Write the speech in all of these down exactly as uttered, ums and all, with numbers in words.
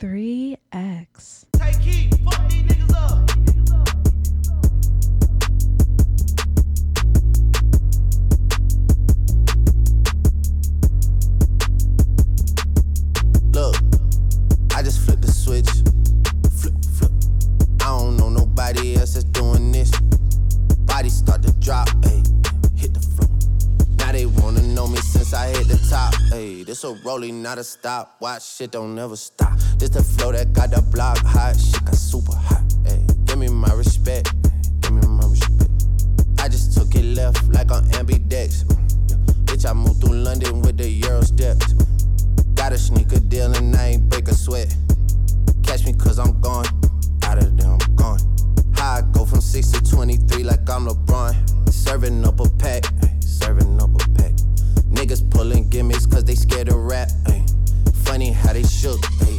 three X. Take heat, fuck these niggas up. Look, I just flipped the switch. Flip, flip. I don't know nobody else that's doing this. Bodies start to drop, ayy. Hit the floor. Now they wanna know me since I hit the top, ayy. This a rolling, not a stop. Watch shit don't never stop. This the flow that got the block hot. Shit got super hot, ayy. Give me my respect. Give me my respect. I just took it left like on ambidex. Mm, yeah. Bitch, I moved through London with the Euro steps. Mm. Got a sneaker deal and I ain't break a sweat. Catch me cause I'm gone. Out of there, I'm gone. I go from six to twenty-three like I'm LeBron. Serving up a pack, serving up a pack. Niggas pulling gimmicks cause they scared of rap. Ay. Funny how they shook, ay.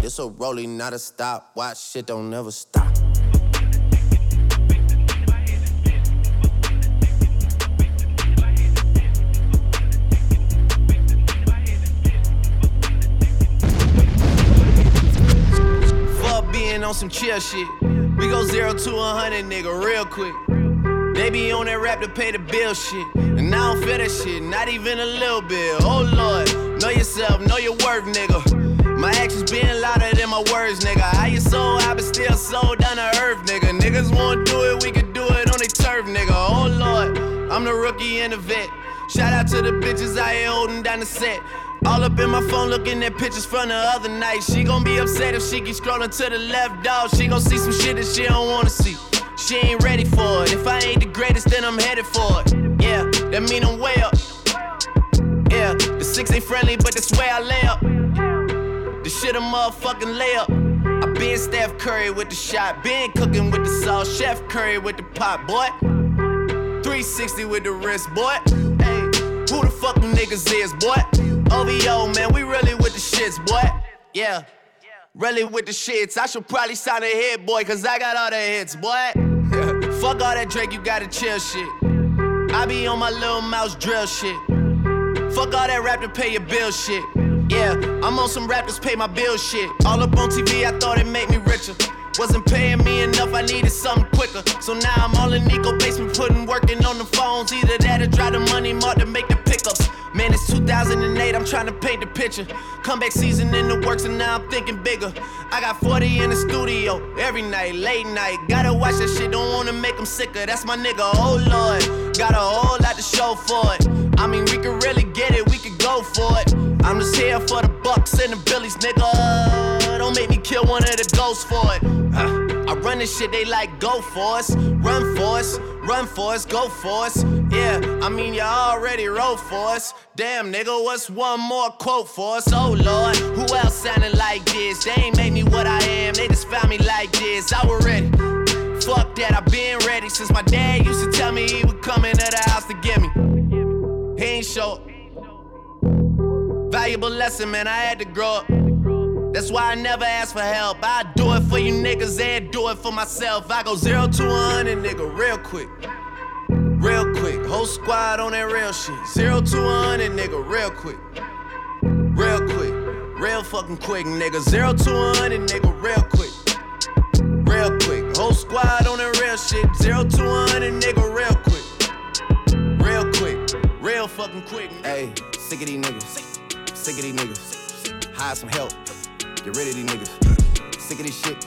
This a rolling, not a stop. Watch shit don't never stop. On some chill shit. We go zero to a hundred, nigga, real quick. They be on that rap to pay the bill shit. And I don't feel that shit, not even a little bit. Oh Lord, know yourself, know your worth, nigga. My actions being louder than my words, nigga. I your soul, I been still sold down to earth, nigga. Niggas won't do it, we can do it on the turf, nigga. Oh Lord, I'm the rookie and the vet. Shout out to the bitches out here holding down the set. All up in my phone looking at pictures from the other night. She gon' be upset if she keep scrolling to the left, dog. She gon' see some shit that she don't wanna see. She ain't ready for it. If I ain't the greatest, then I'm headed for it. Yeah, that mean I'm way up. Yeah, the six ain't friendly, but that's where I lay up. This shit a motherfucking layup. I been Steph Curry with the shot. Been cooking with the sauce. Chef Curry with the pot, boy. three sixty with the wrist, boy. Hey, who the fuck them niggas is, boy? O V O, man, we really with the shits, boy. Yeah, really with the shits. I should probably sign a hit, boy, cause I got all the hits, boy. Fuck all that Drake, you gotta chill shit. I be on my little mouse drill shit. Fuck all that rap to pay your bill shit. Yeah, I'm on some rappers pay my bill shit. All up on T V, I thought it made me richer. Wasn't paying me enough, I needed something quicker. So now I'm all in Nico basement, putting working on the phones. Either that or drive the money mark to make the pickups. Man, it's two thousand eight, I'm trying to paint the picture. Comeback season in the works and now I'm thinking bigger. I got forty in the studio, every night, late night. Gotta watch that shit, don't wanna make them sicker. That's my nigga, oh Lord. Got a whole lot to show for it. I mean, we can really get it, we can go for it. I'm just here for the Bucks and the Billies, nigga. Don't make me kill one of the ghosts for it. Uh, I run this shit, they like, go for us. Run for us, run for us, go for us. Yeah, I mean, y'all already wrote for us. Damn, nigga, what's one more quote for us? Oh, Lord, who else sounding like this? They ain't made me what I am, they just found me like this. I was ready. Fuck that, I been ready since my dad used to tell me he would come into the house to get me. He ain't show up. Valuable lesson, man, I had to grow up. That's why I never ask for help. I do it for you niggas and do it for myself. I go zero to one hundred, nigga, real quick. Real quick, whole squad on that real shit. Zero to one hundred, nigga, real quick. Real quick, real fucking quick, nigga. Zero to one hundred, nigga, real quick. Real quick, whole squad on that real shit. Zero to one hundred, nigga, real quick. Real quick, real fucking quick, nigga. Hey, sick of these niggas. Sick of these niggas, hire some help, get rid of these niggas. Sick of this shit,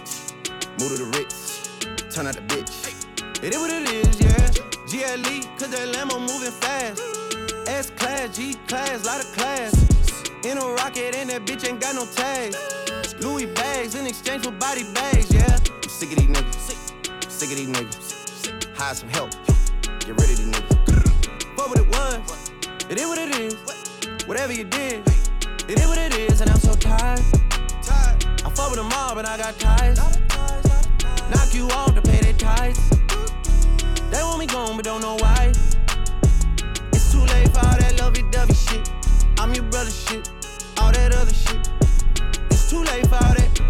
move to the Ritz, turn out the bitch. It is what it is, yeah. G L E, cause that Lambo moving fast. S-class, G-class, lot of class. In a rocket and that bitch ain't got no tags. Louis bags in exchange for body bags, yeah. I'm sick of these niggas, sick of these niggas, hire some help, get rid of these niggas. It is what it is. Whatever you did, it is what it is, and I'm so tired. I fuck with them all, but I got ties. Knock you off to pay their tithes. They want me gone, but don't know why. It's too late for all that lovey-dovey shit. I'm your brother shit, all that other shit. It's too late for all that.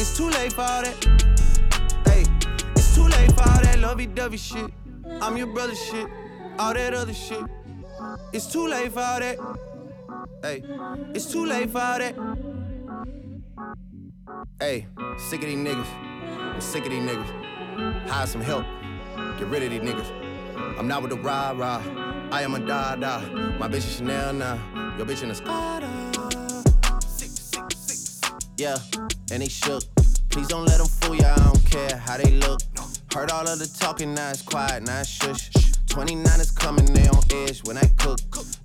It's too late for all that. Hey, it's too late for all that lovey-dovey shit. I'm your brother shit, all that other shit. It's too late for all that. Hey, it's too late for all that. Hey, sick of these niggas. I'm sick of these niggas. Hire some help. Get rid of these niggas. I'm not with the rah-rah. I am a da-da. My bitch is Chanel now. Your bitch in the Skoda. Sick, sick, sick. Yeah, and they shook. Please don't let them fool ya. I don't care how they look. Heard all of the talking, now it's quiet, now it's shush. twenty-nine is coming, they on edge when I cook.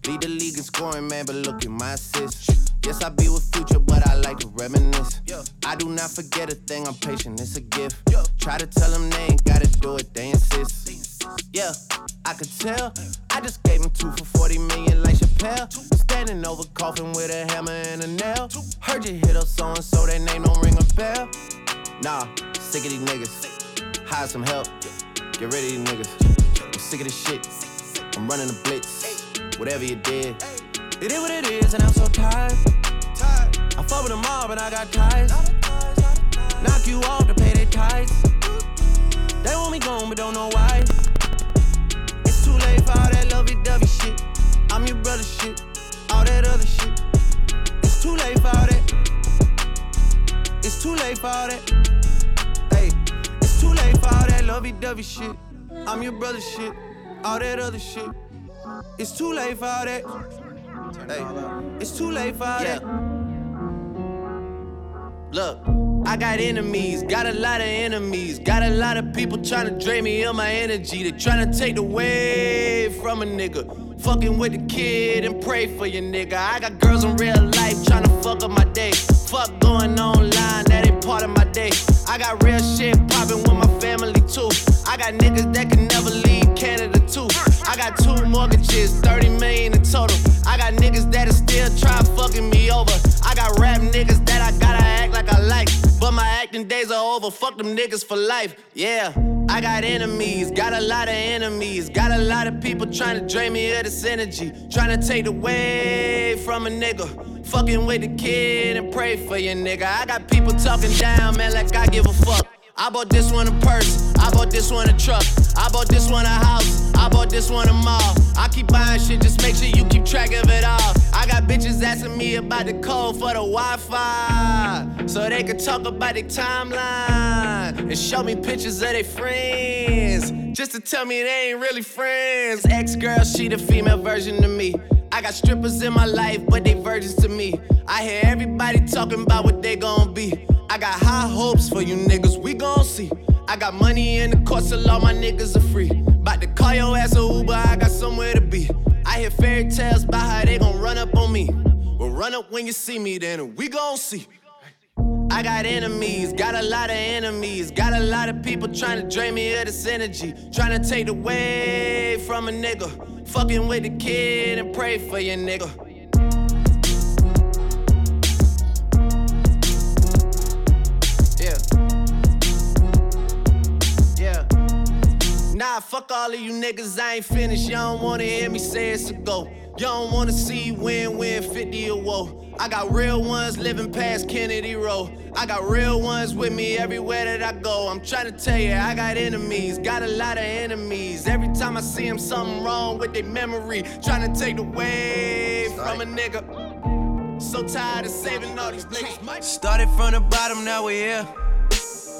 Lead the league in scoring, man, but look at my assist. Yes, I be with Future, but I like to reminisce. I do not forget a thing, I'm patient, it's a gift. Try to tell them they ain't gotta do it, they insist. Yeah, I could tell. I just gave him two for forty million like Chappelle. Standing over coffin with a hammer and a nail. Heard you hit up so-and-so, that name don't ring a bell. Nah, sick of these niggas. Hire some help, get rid of these niggas. I'm sick of this shit, I'm running the blitz. Whatever you did, it is what it is, and I'm so tired. I fuck with them all, but I got ties. Knock you off to pay their tithes. They want me gone, but don't know why. It's too late for all that lovey-dovey shit. I'm your brother shit, all that other shit. It's too late for all that. It's too late for all that. Too late for all that lovey-dovey shit. I'm your brother shit, all that other shit. It's too late for all that. Hey, it's too late for all yeah. that. Look, I got enemies, got a lot of enemies. Got a lot of people trying to drain me of my energy. They trying to take away from a nigga. Fucking with the kid and pray for your nigga. I got girls in real life trying to fuck up my day. Fuck going online, that ain't part of my day. I got real shit poppin' with my family too. I got niggas that can never leave Canada too. I got two mortgages, thirty million in total. I got niggas that is still try fucking me over. I got rap niggas that I gotta act like I like. But my acting days are over, fuck them niggas for life, yeah. I got enemies, got a lot of enemies. Got a lot of people trying to drain me of this energy. Trying to take away from a nigga. Fucking with the kid and pray for your nigga. I got people talking down, man, like I give a fuck. I bought this one a purse, I bought this one a truck. I bought this one a house, I bought this one a mall. I keep buying shit, just make sure you keep track of it all. I got bitches asking me about the code for the Wi-Fi, so they can talk about the timeline and show me pictures of their friends, just to tell me they ain't really friends. Ex-girl, she the female version of me. I got strippers in my life, but they virgins to me. I hear everybody talking about what they gon' be. I got high hopes for you niggas, we gon' see. I got money in the court, so all my niggas are free. Bout to call your ass a Uber, I got somewhere to be. I hear fairy tales about how they gon' run up on me. Well, run up when you see me, then we gon' see. I got enemies, got a lot of enemies. Got a lot of people trying to drain me of this energy. Trying to take away from a nigga. Fucking with the kid and pray for your nigga. Nah, fuck all of you niggas, I ain't finished. Y'all don't wanna hear me say it's a go. Y'all don't wanna see win-win fifty or woe. I got real ones living past Kennedy Row. I got real ones with me everywhere that I go. I'm tryna tell you, I got enemies, got a lot of enemies. Every time I see them, something wrong with their memory. Tryna take away from a nigga. So tired of saving all these niggas' money. Started from the bottom, now we here.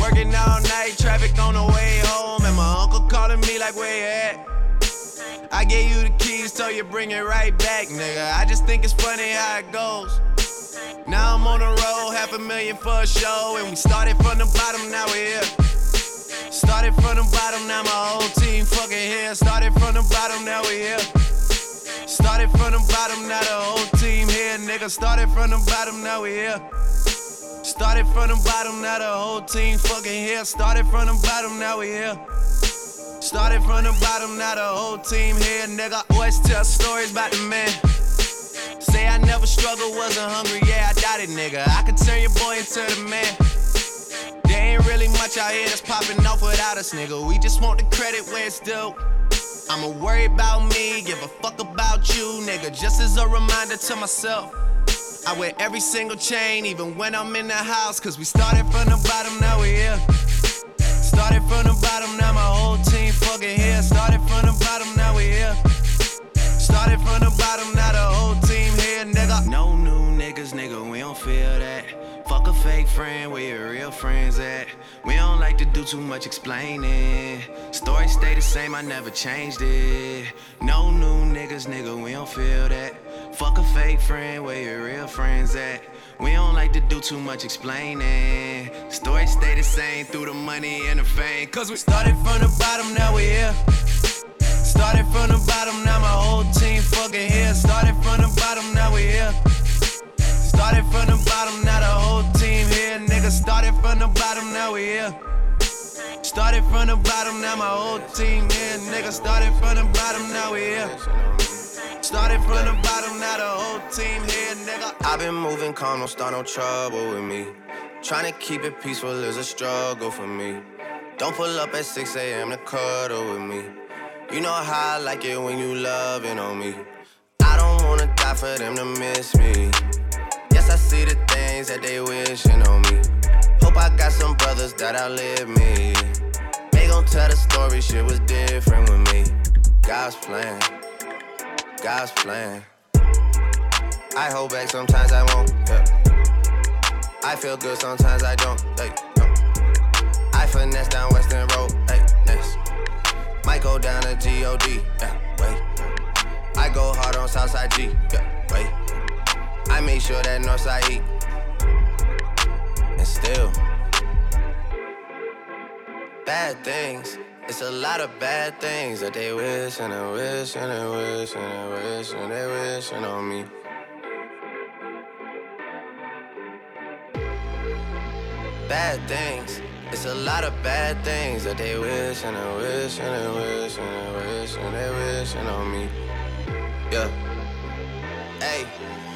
Working all night, traffic on the way home, and my uncle calling me like, where you at? I gave you the keys so you bring it right back, nigga. I just think it's funny how it goes. Now I'm on the road, half a million for a show. And we started from the bottom, now we're here. Started from the bottom, now my whole team fucking here. Started from the bottom, now we're here. Started from the bottom, now the whole team here, nigga. Started from the bottom, now we're here. Started from the bottom, now the whole team fucking here. Started from the bottom, now we here. Started from the bottom, now the whole team here, nigga. Always tell stories about the man. Say I never struggled, wasn't hungry, yeah, I doubt it, nigga. I could turn your boy into the man. There ain't really much out here that's popping off without us, nigga. We just want the credit where it's due. I'ma worry about me, give a fuck about you, nigga. Just as a reminder to myself, I wear every single chain, even when I'm in the house. Cause we started from the bottom, now we here. Started from the bottom, now my whole team fucking here. Started from the bottom, now we here. Started from the bottom, now the whole team here, nigga. No new niggas, nigga, we don't feel that. Fuck a fake friend, where your real friends at? We don't like to do too much explaining. Story stay the same, I never changed it. No new niggas, nigga, we don't feel that. Fuck a fake friend, where your real friends at? We don't like to do too much explaining. Story stay the same through the money and the fame. Cause we started from the bottom, now we here. Started from the bottom, now my whole team fucking here. Started from the bottom, now we here. Started from the bottom, now the whole team here, nigga. Started from the bottom, now we here. Started from the bottom, now my whole team here, nigga. Started from the bottom, now we here. Started from the bottom, now the whole team here, nigga. I've been moving calm, don't start no trouble with me. Tryna keep it peaceful is a struggle for me. Don't pull up at six a.m. to cuddle with me. You know how I like it when you loving on me. I don't wanna die for them to miss me. Yes, I see the things that they wishing on me. Hope I got some brothers that outlive me. They gon' tell the story, shit was different with me. God's plan. God's plan. I hold back, sometimes I won't, yeah. I feel good, sometimes I don't, hey, no. I finesse down Western Road, hey, next. Might go down to G O D, yeah, wait. I go hard on Southside G, yeah, wait. I make sure that Northside eat. And still bad things. It's a lot of bad things that they wish and they wish and they wish and they wish and they wish on me. Bad things. It's a lot of bad things that they wish and they wish and they wish and they wish and they wish on me. Yeah. Hey,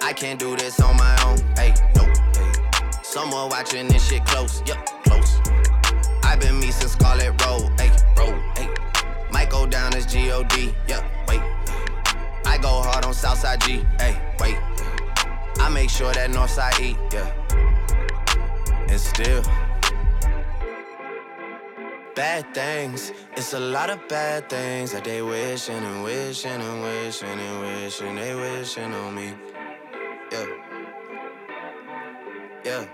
I can't do this on my own, hey, no, hey. Someone watching this shit close, yeah, close. I've been me since Scarlet Road, hey, bro, hey. Might go down as G O D, yeah, wait. I go hard on Southside G, hey, wait. I make sure that Northside E, yeah. And still bad things, it's a lot of bad things that they wishing and wishing and wishing and wishing they wishing on me. Yeah, yeah.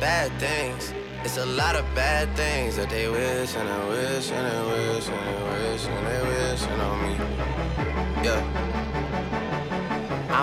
Bad things. It's a lot of bad things that they wish and they wish and they wish and they wish and they wish on me. Yeah. I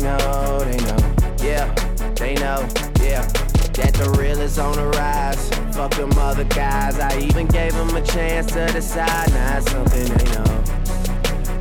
know, they know. Yeah, they know, yeah. That the real is on the rise. Fuck them other guys. I even gave them a chance to decide. Now it's something they know.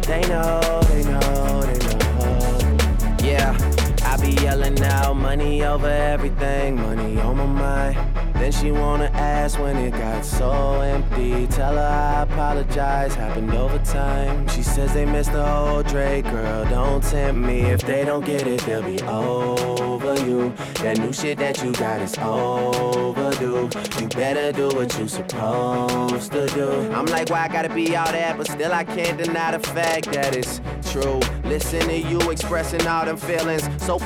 They know, they know, they know. Yeah, I be yelling out money over everything, money on my mind. Then she wanna ask when it got so empty. Tell her I apologize, happened over time. She says they missed the whole Dre, girl, don't tempt me. If they don't get it, they'll be over you. That new shit that you got is overdue. You better do what you supposed to do. I'm like, why I gotta be all that? But still I can't deny the fact that it's true. Listen to you expressing all them feelings. Soap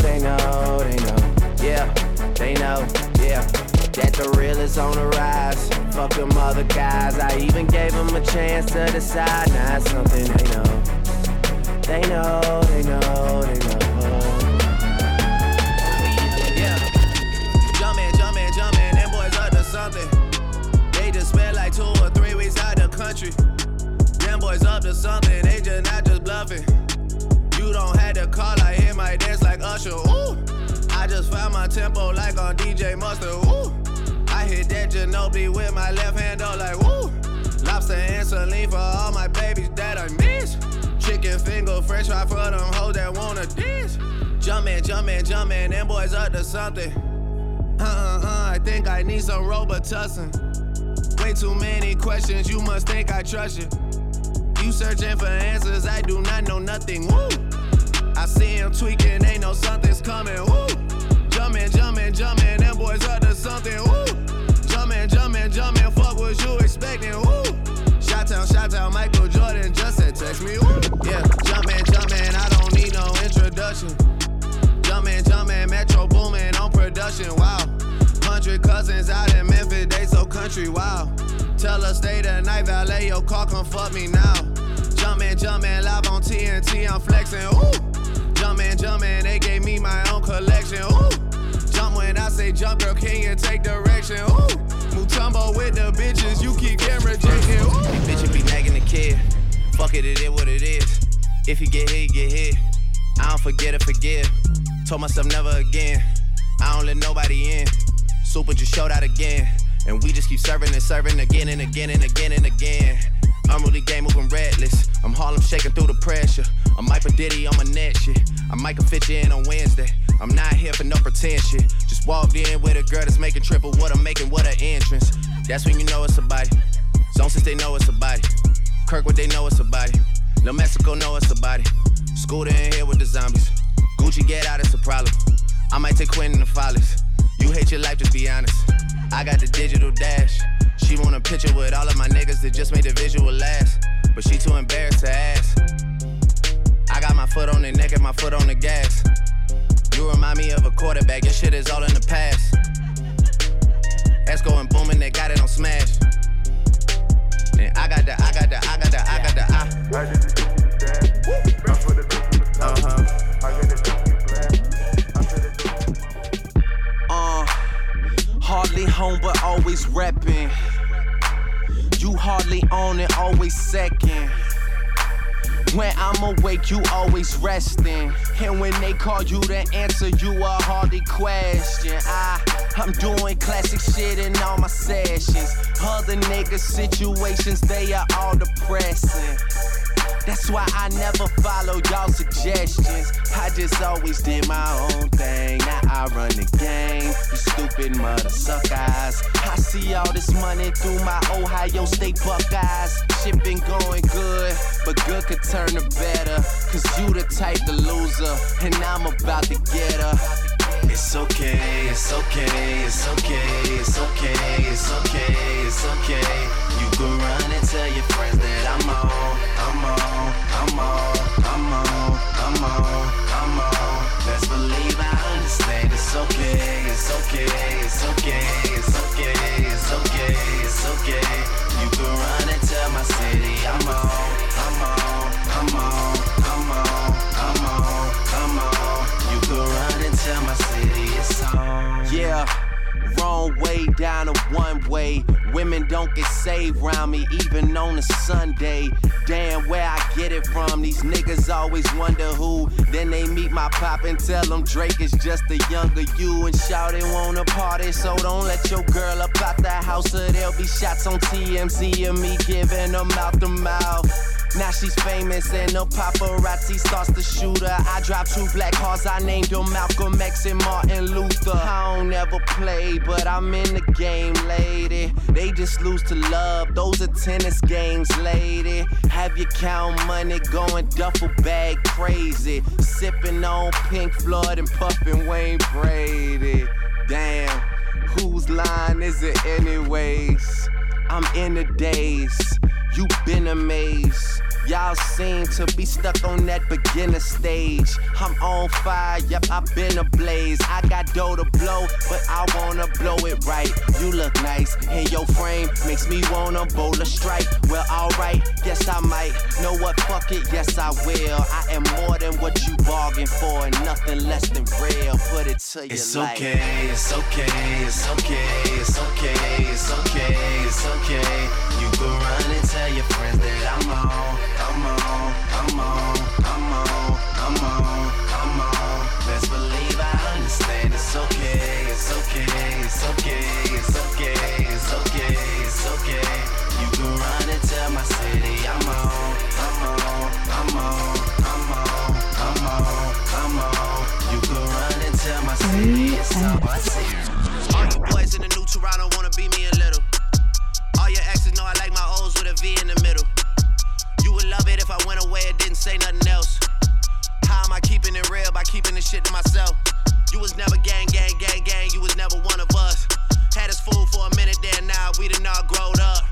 they know, they know. Yeah, they know, yeah. That the real is on the rise. Fuck them other guys. I even gave them a chance to decide. Now it's something they know. They know, they know, they know. Yeah. Jumpin', jumpin', jumpin'. Them boys up to something. They just spent like two or three weeks out the country. Them boys up to something. They just not just bluffing. You don't have to call. I hear my dance like Usher. Ooh. I just found my tempo like on D J Mustard. Ooh. I hit that Ginobili with my left hand though, like woo. Lobster and saline for all my babies that I miss. Chicken finger, french fry for them hoes that wanna diss. Jumpin', jumpin', jumpin', them boys up to something. Uh-uh-uh, I think I need some Robitussin. Way too many questions, you must think I trust you. You searching for answers, I do not know nothing, woo. I see him tweaking, ain't no something's coming, woo. Jumpin', jumpin', jumpin', them boys up to something, woo. Jumpin', jumpin', jumpin', fuck what you expecting, woo. Shout out, shout out, Michael Jordan just said text me, woo. Yeah, jumpin', jumpin', I don't need no introduction. Jumpin', jumpin', Metro boomin' on production, wow. Hundred cousins out in Memphis, they so country, wow. Tell her stay the night, valet your car, come fuck me now. Jumpin', jumpin', live on T N T, I'm flexin', woo. Jumpin', jumpin', they gave me my own collection, ooh. Jump when I say jump, girl, can you take direction, ooh. Mutombo with the bitches, you keep getting rejected, ooh. Bitch, you be nagging the kid, fuck it, it is what it is. If he get hit, he get hit, I don't forget or forgive. Told myself never again, I don't let nobody in. Super just showed out again, and we just keep serving and serving again and again and again and again. I'm really game moving reckless. I'm Harlem shaking through the pressure. I'm Mike and Diddy on my net shit. I might can fit you in on Wednesday. I'm not here for no pretend shit. Just walked in with a girl that's making triple what I'm making, what an entrance. That's when you know it's about it. Zone since they know it's about it. Kirkwood, they know it's about it. New Mexico know it's about it. Scooter in here with the zombies. Gucci, get out, it's a problem. I might take Quentin to Follies. You hate your life, just be honest. I got the digital dash. She want a picture with all of my niggas that just made the visual last. But she too embarrassed to ask. I got my foot on the neck and my foot on the gas. You remind me of a quarterback, your shit is all in the past. That's going booming, they got it on smash. And I got the, I got the, I got the, I got the, I. I did the digital dash. I put the digital dash. Uh-huh. I got the digital dash. I put the digital dash. Uh, hardly home but always reppin'. You hardly on it, always second. When I'm awake, you always resting. And when they call you to answer, you are hardly question. I, I'm doing classic shit in all my sessions. Other niggas' situations, they are all depressing. That's why I never follow y'all suggestions. I just always did my own thing. Now I run the game, you stupid mother suckers. I see all this money through my Ohio State Buckeyes. Shit been going good, but good could turn to better. Cause you the type to loser, and I'm about to get her. It's okay, it's okay, it's okay, it's okay, it's okay, it's okay. You can run and tell your friends that I'm on, I'm on, I'm on, I'm on, I'm on, I'm on. Best believe I understand. It's okay, it's okay, it's okay, it's okay, it's okay, it's okay. You can run and tell my city I'm on, I'm on, I'm on, I'm on, I'm on, I'm on. You can run and tell my city. Yeah, wrong way down a one way. Women don't get saved round me, even on a Sunday. Damn, where I get it from? These niggas always wonder who. Then they meet my pop and tell them Drake is just a younger you. And shout it wanna party, so don't let your girl up out the house, or there'll be shots on T M Z of me giving them mouth to mouth. Now she's famous and the paparazzi starts to shoot her. I dropped two black cars, I named them Malcolm X and Martin Luther. I don't ever play, but I'm in the game, lady. They just lose to love, those are tennis games, lady. Have you count money, going duffel bag crazy. Sipping on Pink Floyd and puffing Wayne Brady. Damn, whose line is it anyways? I'm in the daze, you been a maze. Y'all seem to be stuck on that beginner stage. I'm on fire, yep, I've been ablaze. I got dough to blow, but I wanna blow it right. You look nice, and your frame makes me wanna bowl a strike. Well, alright, yes I might. Know what, fuck it, yes I will. I am more than what you bargained for, and nothing less than real. Put it to it's your okay, life. It's okay, it's okay, it's okay, it's okay, it's okay. You go run and tell your friends that I'm on. I'm on, I'm on, I'm on, I'm on, I'm on. Best believe I understand. It's okay, it's okay, it's okay, it's okay, it's okay, it's okay. You can run and tell my city I'm on, I'm on, I'm on, I'm on, I'm on, I'm on. You can run and tell my city it's on. All you boys in the new Toronto wanna be me a little. All your exes know I like my O's with a V in the middle. You would love it if I went away and didn't say nothing else. How am I keeping it real by keeping this shit to myself? You was never gang, gang, gang, gang, you was never one of us. Had us fooled for a minute there, now we done all growed up.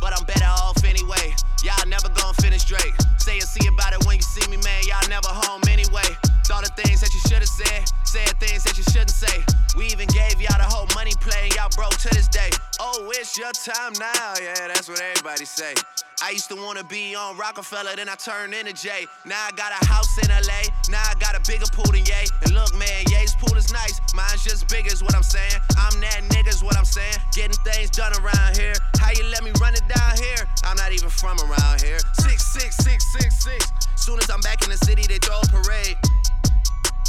But I'm better off anyway, y'all never gon' finish Drake. Say and see about it when you see me, man, y'all never home anyway. Thought of things that you should've said, said things that you shouldn't say. We even gave y'all the whole money play, y'all broke to this day. Oh, it's your time now, yeah, that's what everybody say. I used to wanna be on Rockefeller, then I turned into Jay. Now I got a house in L A, now I got a bigger pool than Ye. And look, man, Ye's pool is nice, mine's just bigger is what I'm saying. I'm that nigga's what I'm saying, getting things done around here. How you let me run it down here? I'm not even from around here. Six, six, six, six, six. Soon as I'm back in the city, they throw a parade.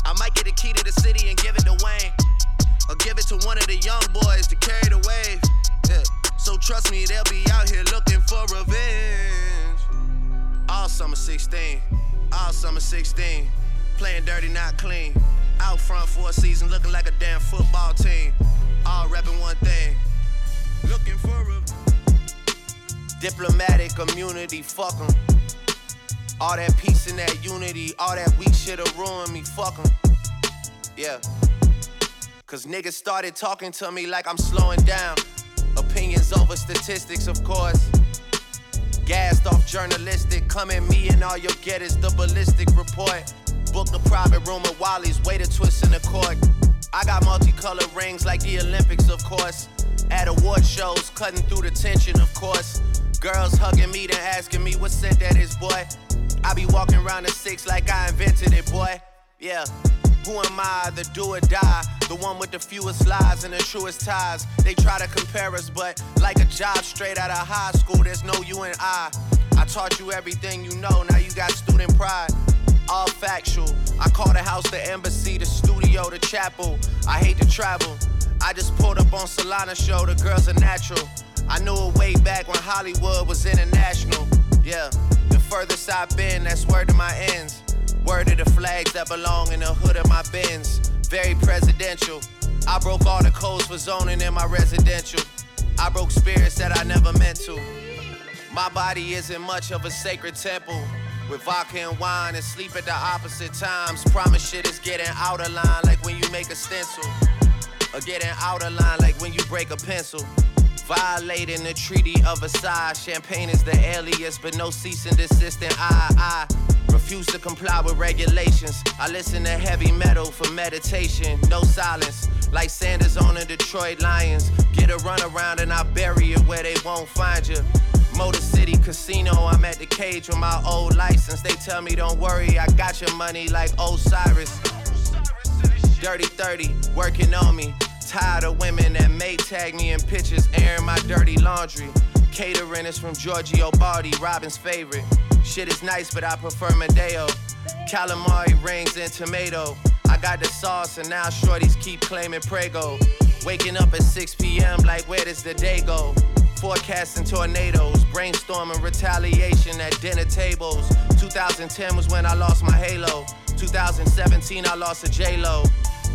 I might get the key to the city and give it to Wayne, or give it to one of the young boys to carry the wave. Yeah. So trust me, they'll be out here looking for revenge. All summer sixteen, all summer sixteen. Playing dirty, not clean. Out front for a season, looking like a damn football team. All rapping one thing, looking for revenge. Diplomatic immunity, fuck 'em. All that peace and that unity, all that weak shit'll ruin me, fuck 'em. Yeah. Cause niggas started talking to me like I'm slowing down. Opinions over statistics, of course. Gassed off journalistic, come at me and all you'll get is the ballistic report. Booked a private room at Wally's, way to twist in the court. I got multicolored rings like the Olympics, of course. At award shows, cutting through the tension, of course. Girls hugging me, then asking me what scent that is, boy. I be walking around the six like I invented it, boy. Yeah. Who am I, the do or die? The one with the fewest lies and the truest ties. They try to compare us, but like a job straight out of high school, there's no you and I. I taught you everything you know, now you got student pride. All factual. I call the house the embassy, the studio the chapel. I hate to travel. I just pulled up on Solana show, the girls are natural. I knew it way back when Hollywood was international. Yeah. The furthest I've been, that's word to my ends. Word to the flags that belong in the hood of my Benz. Very presidential. I broke all the codes for zoning in my residential. I broke spirits that I never meant to. My body isn't much of a sacred temple. With vodka and wine and sleep at the opposite times. Promise shit is getting out of line like when you make a stencil. Or getting out of line like when you break a pencil. Violating the Treaty of Versailles. Champagne is the alias, but no cease and desist. And I, I refuse to comply with regulations. I listen to heavy metal for meditation. No silence, like Sanders on the Detroit Lions. Get a runaround and I bury it where they won't find you. Motor City Casino, I'm at the cage with my old license. They tell me don't worry, I got your money like Osiris. Dirty thirty, working on me. Tired of women that may tag me in pictures, airing my dirty laundry. Catering is from Giorgio Bardi, Robin's favorite. Shit is nice, but I prefer Madeo. Calamari rings and tomato. I got the sauce and now shorties keep claiming Prego. Waking up at six p.m. like where does the day go? Forecasting tornadoes, brainstorming retaliation at dinner tables. two thousand ten was when I lost my halo. two thousand seventeen I lost a J-Lo.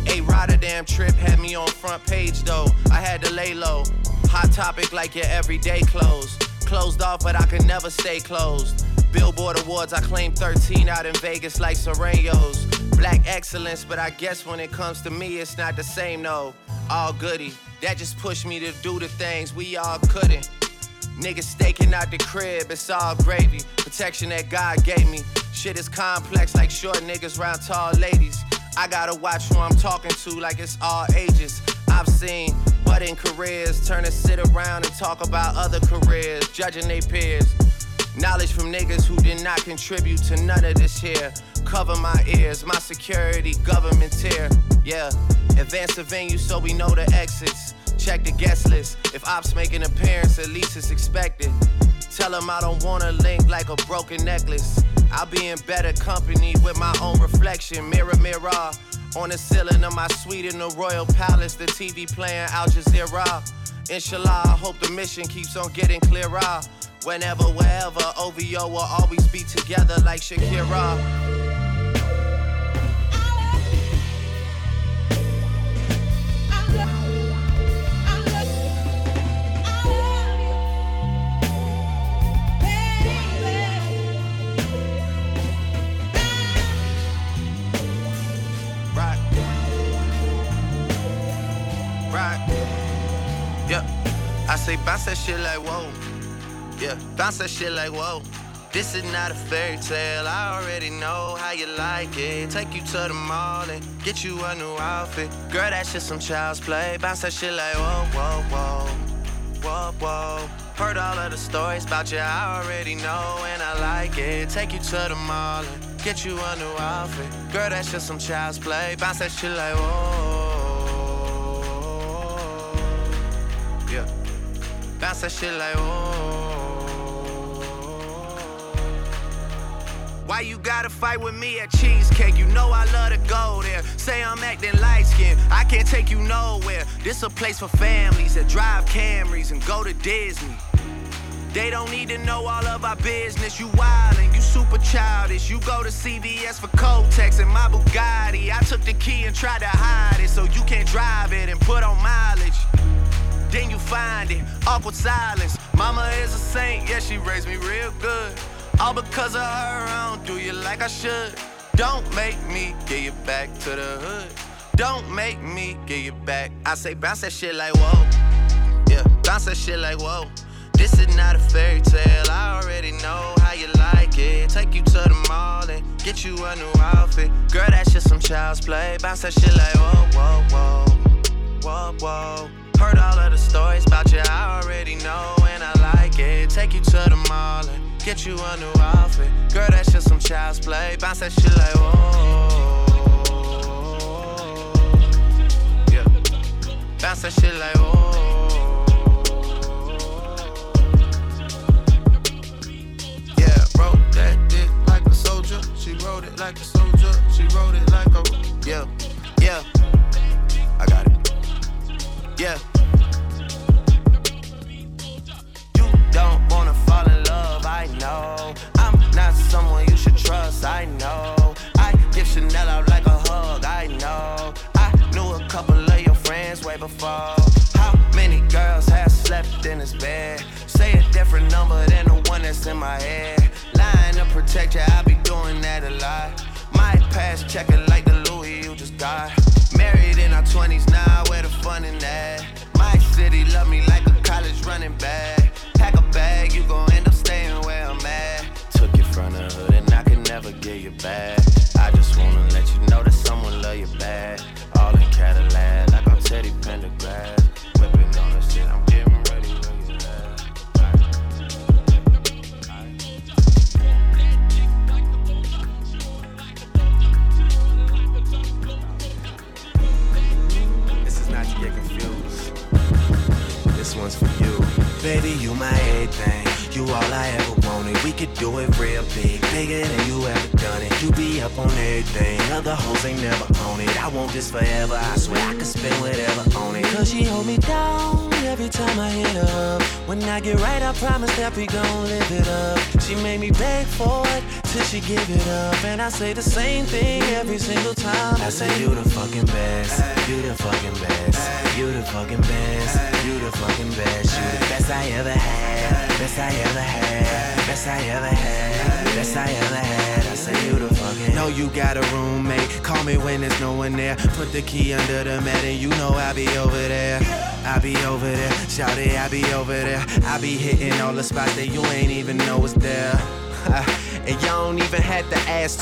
A Rotterdam trip had me on front page though. I had to lay low. Hot topic like your everyday clothes. Closed off but I could never stay closed. Billboard Awards, I claimed thirteen out in Vegas like Serenos. Black excellence, but I guess when it comes to me it's not the same though. All goody. That just pushed me to do the things we all couldn't. Niggas staking out the crib, it's all gravy. Protection that God gave me. Shit is complex like short niggas round tall ladies. I gotta watch who I'm talking to like it's all ages. I've seen budding careers turn to sit around and talk about other careers, judging they peers. Knowledge from niggas who did not contribute to none of this here. Cover my ears, my security, government tier. Yeah, advance the venue so we know the exits. Check the guest list. If ops make an appearance, at least it's expected. Tell them I don't want a link like a broken necklace. I'll be in better company with my own reflection. Mirror, mirror, on the ceiling of my suite in the Royal Palace. The T V playing Al Jazeera. Inshallah, I hope the mission keeps on getting clearer. Whenever, wherever, O V O will always be together like Shakira. I say bounce that shit like whoa, yeah, bounce that shit like whoa. This is not a fairy tale, I already know how you like it. Take you to the mall and get you a new outfit. Girl, that shit some child's play, bounce that shit like whoa, whoa, whoa, whoa, whoa. Heard all of the stories about you, I already know and I like it. Take you to the mall and get you a new outfit. Girl, that shit some child's play, bounce that shit like whoa, yeah. Bounce that shit like, oh. Why you gotta fight with me at Cheesecake? You know I love to go there. Say I'm acting light-skinned, I can't take you nowhere. This a place for families that drive Camrys and go to Disney. They don't need to know all of our business. You wildin', you super childish. You go to C V S for Kotex and my Bugatti. I took the key and tried to hide it so you can't drive it and put on mileage. Then you find it, awkward silence. Mama is a saint, yeah, she raised me real good. All because of her, I don't do you like I should. Don't make me get you back to the hood. Don't make me get you back. I say bounce that shit like whoa. Yeah, bounce that shit like whoa. This is not a fairy tale, I already know how you like it. Take you to the mall and get you a new outfit. Girl, that shit some child's play. Bounce that shit like whoa, whoa, whoa, whoa, whoa. Heard all of the stories about you, I already know and I like it. Take you to the mall and get you a new outfit. Girl, that shit some child's play. Bounce that shit like whoa. Yeah. Bounce that shit like whoa. Yeah, wrote that dick like a soldier. She wrote it like a soldier. She wrote it like a yeah, yeah. I got it. Yeah. You don't wanna fall in love, I know. I'm Chanel out like a hug, I know. I knew a couple of your friends way before. How many girls have slept in this bed? Say a different number than the one that's in my head. Lying to protect you, I be doing that a lot. My past checking like the Louis you just got. Married in our twenties, now nah, where the fun in that? My city love me like a college running back. Pack a bag, you gon' end up staying where I'm at. Took you from the hood and I could never get you back. I just wanna let you know that someone love you back. All in Cadillac, like I'm Teddy Pendergrass. Whipping on the shit, I'm getting ready for you back. This is not to get confused. This one's for you. Baby, you my everything. You all I ever wanted. We could do it real big, bigger than you ever done it. You be up on everything, other hoes ain't never on it. I want this forever, I swear I could spend whatever on it. Cause she hold me down every time I hit up. When I get right, I promise that we gon' live it up. She made me beg for it, till she give it up. And I say the same thing every single time. I say you the fucking best, you the fucking best, you the fucking best, you the fucking best. You the best I ever had, best I ever had, best I ever had, best I ever had. I say you the fucking. Know you got a roommate, call me when there's no one there. Put the key under the mat and you know I be over there. I be over there, shout it, I be over there. I be hitting all the spots that you ain't even know is there. And you don't even have to ask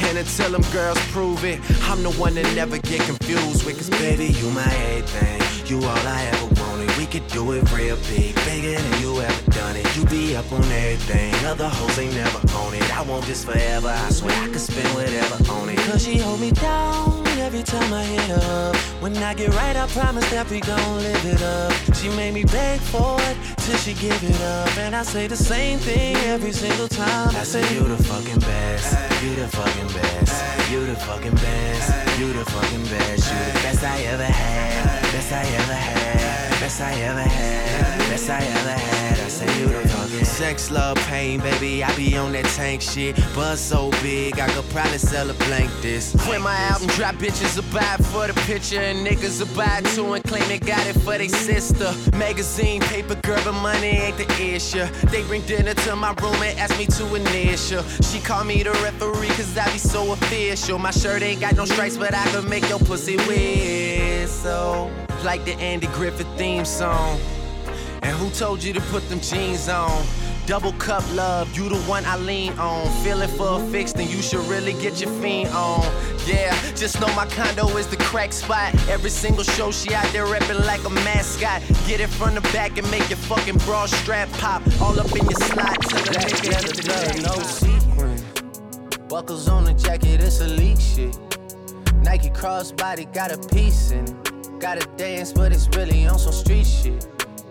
And until them girls prove it, I'm the one that never get confused with. Cause baby, you my everything, you all I ever wanted. We could do it real big, bigger than you ever done it. You be up on everything, other hoes ain't never on it. I want this forever, I swear I could spend whatever on it. Cause she hold me down every time I hit up. When I get right, I promise that we gon' live it up. She made me beg for it, till she give it up. And I say the same thing every single time. I say you the fucking best, you the fucking best, you the fucking best, you the fucking best. You the best I ever had, best I ever had, best I ever had, best I ever had. I say you the fucking. Sex, love, pain, baby, I be on that tank shit. Buzz so big, I could probably sell a blank this. When my album drop, bitches will buy it for the picture. And niggas will buy it too and claim they got it for they sister. Magazine, paper, girl, but money ain't the issue. They bring dinner to my room and ask me to initial. She call me the referee cause I be so official. My shirt ain't got no stripes but I can make your pussy whistle. Like the Andy Griffith theme song. And who told you to put them jeans on? Double cup love, you the one I lean on. Feeling for a fix, then you should really get your fiend on. Yeah, just know my condo is the crack spot. Every single show she out there reppin' like a mascot. Get it from the back and make your fucking bra strap pop. All up in your slot till the nigga no sequin. Buckles on the jacket, it's elite shit. Nike crossbody got a piece in it. Gotta dance, but it's really on some street shit.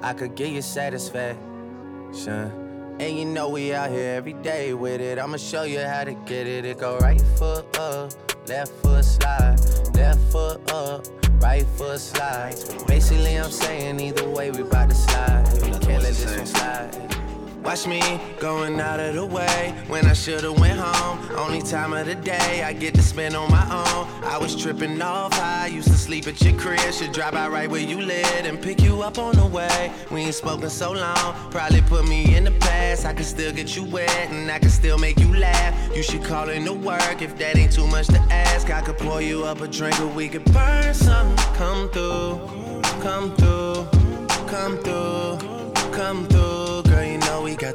I could give you satisfaction. And you know we out here every day with it. I'ma show you how to get it. It go right foot up, left foot slide, left foot up, right foot slide. Basically I'm saying either way we bout to slide. We can't let this one slide. Watch me going out of the way when I should've went home. Only time of the day I get to spend on my own. I was tripping off high, used to sleep at your crib. Should drive out right where you live and pick you up on the way. We ain't spoken so long, probably put me in the past. I can still get you wet and I can still make you laugh. You should call in to work if that ain't too much to ask. I could pour you up a drink or we could burn something. Come through, come through, come through, come through. Girl, you know we got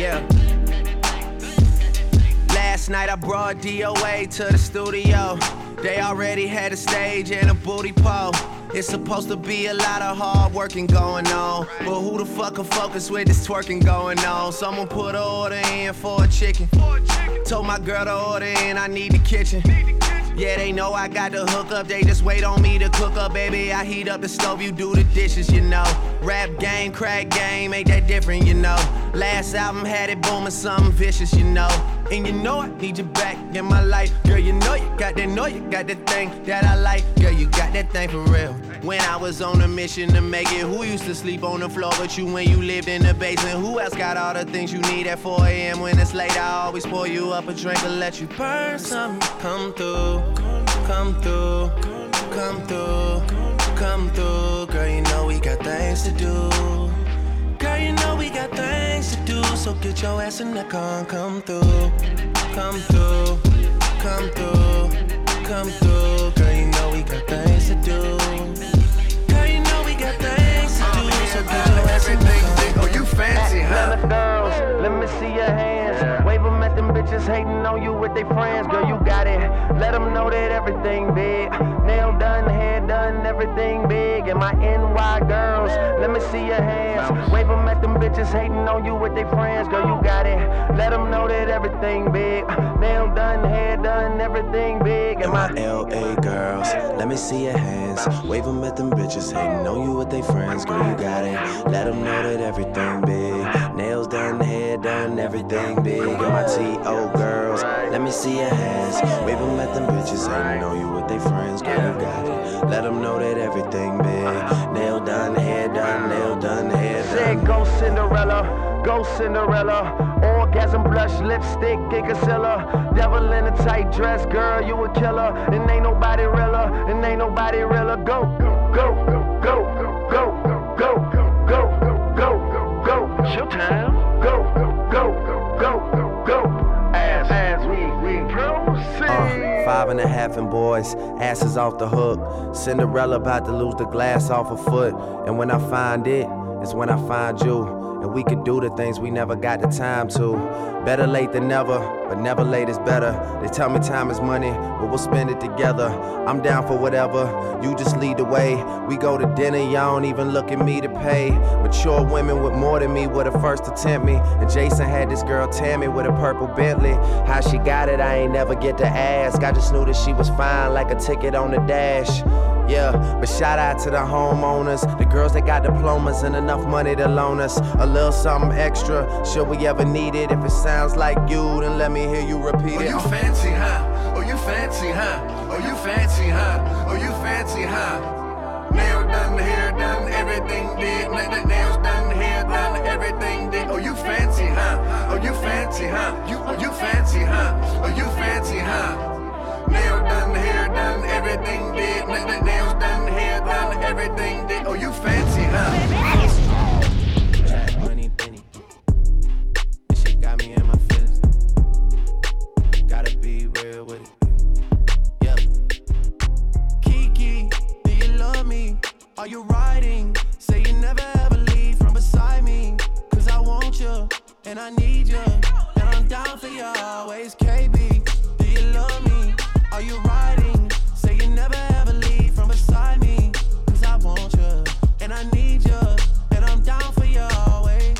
Yeah. Last night I brought D O A to the studio. They already had a stage and a booty pole. It's supposed to be a lot of hard working going on, but who the fuck can focus with this twerking going on? Someone put an order in for a chicken. Told my girl to order in, I need the kitchen. Yeah, they know I got the hookup, they just wait on me to cook up, baby. I heat up the stove, you do the dishes, you know. Rap game, crack game, ain't that different, you know. Last album had it booming, something vicious, you know. And you know I need you back in my life. Girl, you know you got that, know you got that thing that I like. Girl, you got that thing for real. When I was on a mission to make it, who used to sleep on the floor but you when you lived in the basement? Who else got all the things you need at four a.m. when it's late? I always pour you up a drink and let you burn something. Come through, come through, come through, come through. Girl, you know we got things to do. Girl, you know we got things to do, so get your ass in the car, come through, come through, come through, come through. Girl, you know we got things to do. Girl, you know we got things to do, so get your ass in the car. Oh, you fancy, huh? Girls, let me see your hands. Wave them at them bitches hating on you with their friends. Girl, you got it. Let them know that everything big. Nail done, hair done, everything big. And my N Y girls, let me see your hands. Wave them at them bitches hating on you with their friends. Girl, you got it. Let them know that everything big. Nail done, hair done, everything big. And my L A girls, let me see your hands. Wave them at them bitches hating on you with their friends. Girl, you got it. Let them know that everything big. Nails done, hair done, everything big. And my T O girls, let me see your hands. Wave them at them bitches hating on you with their friends. Girl, you got it. Let them know that everything big. Nail done, hair done, nail done, hair done. Said go Cinderella, go Cinderella. Orgasm, blush, lipstick, gigasilla. Devil in a tight dress, girl, you a killer. And ain't nobody realer, and ain't nobody realer. Go, go, go, go, go, go, go, go, go, go, go. Showtime. Go, go, go, go, go. As, as we, we proceed. Uh. Five and a half and boys, asses off the hook. Cinderella about to lose the glass off her foot. And when I find it, it's when I find you. And we could do the things we never got the time to. Better late than never, but never late is better. They tell me time is money, but we'll spend it together. I'm down for whatever, you just lead the way. We go to dinner, y'all don't even look at me to pay. Mature women with more than me were the first to tempt me. And Jason had this girl Tammy with a purple Bentley. How she got it, I ain't never get to ask. I just knew that she was fine like a ticket on the dash. Yeah, but shout out to the homeowners, the girls that got diplomas and enough money to loan us a little something extra, should we ever need it. If it sounds like you, then let me hear you repeat it. Oh, you fancy, huh? Oh, you fancy, huh? Oh, you fancy, huh? Oh, you fancy, huh? Nail done, hair done, everything did. Nails done, hair done, everything did. Oh, you fancy, huh? Oh, you fancy, huh? Oh, you fancy, huh? Oh, you fancy, huh? Nail done, hair done, everything did. Nails done, hair done, everything did. Oh, you fancy, huh? Money, penny. This shit got me in my feelings. Gotta be real with it. Yeah. Kiki, do you love me? Are you riding? Say you never ever leave from beside me. Cause I want you, and I need you. And I'm down for you always, K B. Do you love me? Are you riding? Say you never ever leave from beside me. Cause I want you, and I need you, and I'm down for you always.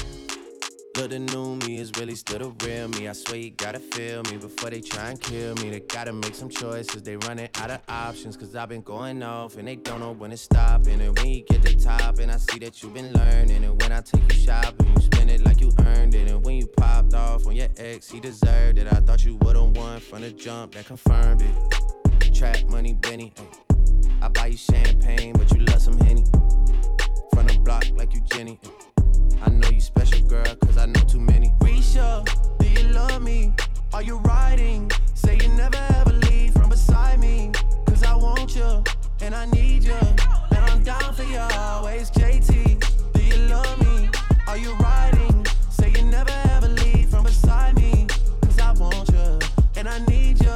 Look, the new me is really still the real me. I swear you gotta feel me before they try and kill me. They gotta make some choices, they running out of options. Cause I've been going off and they don't know when to stop. And when you get to top and I see that you've been learning. And when I take you shopping, you spend it like you earned it. And when you popped off on your ex, he deserved it. I thought you would've won from the jump, that confirmed it. Trap money, Benny, ay. I buy you champagne, but you love some Henny. From the block like you Jenny, ay. I know you special, girl, cause I know too many. Risha, do you love me? Are you riding? Say you never ever leave from beside me. Cause I want you, and I need you, and I'm down for you always. J T, do you love me? Are you riding? Say you never ever leave from beside me. Cause I want you, and I need you,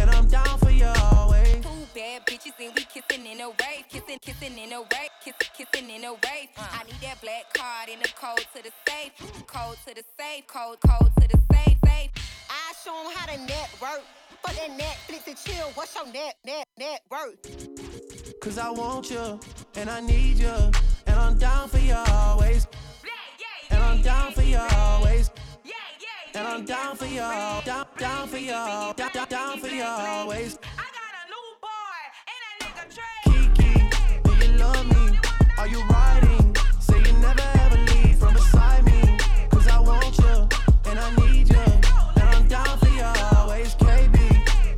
and I'm down for you always. Two bad bitches and we kissing in a way. Kissing, kissing in a way. Kissing, kissing in a way. I need that black card in the code to the safe. Code to the safe. Code, code to the safe, safe. I show them how to network. For that Netflix and chill. What's your net, net, net worth? Cause I want you, and I need you, and I'm down for you always. And I'm down for you always. And I'm down for you, down, down for you, down, down, down for you always. Are you riding? Say you never ever leave from beside me. Cause I want you, and I need you, and I'm down for you always. K B,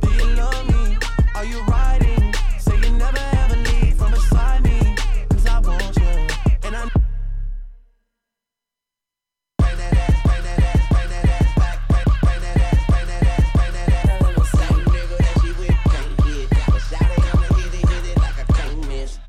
do you love me? Are you riding? Say you never ever leave from beside me. Cause I want you, and I. Bring that ass, bring that ass, bring that ass back. Bring that ass, bring that ass, bring that ass. I'm the same nigga that she with, can't hit. But shout it, I'ma hit it, hit it like I can't miss.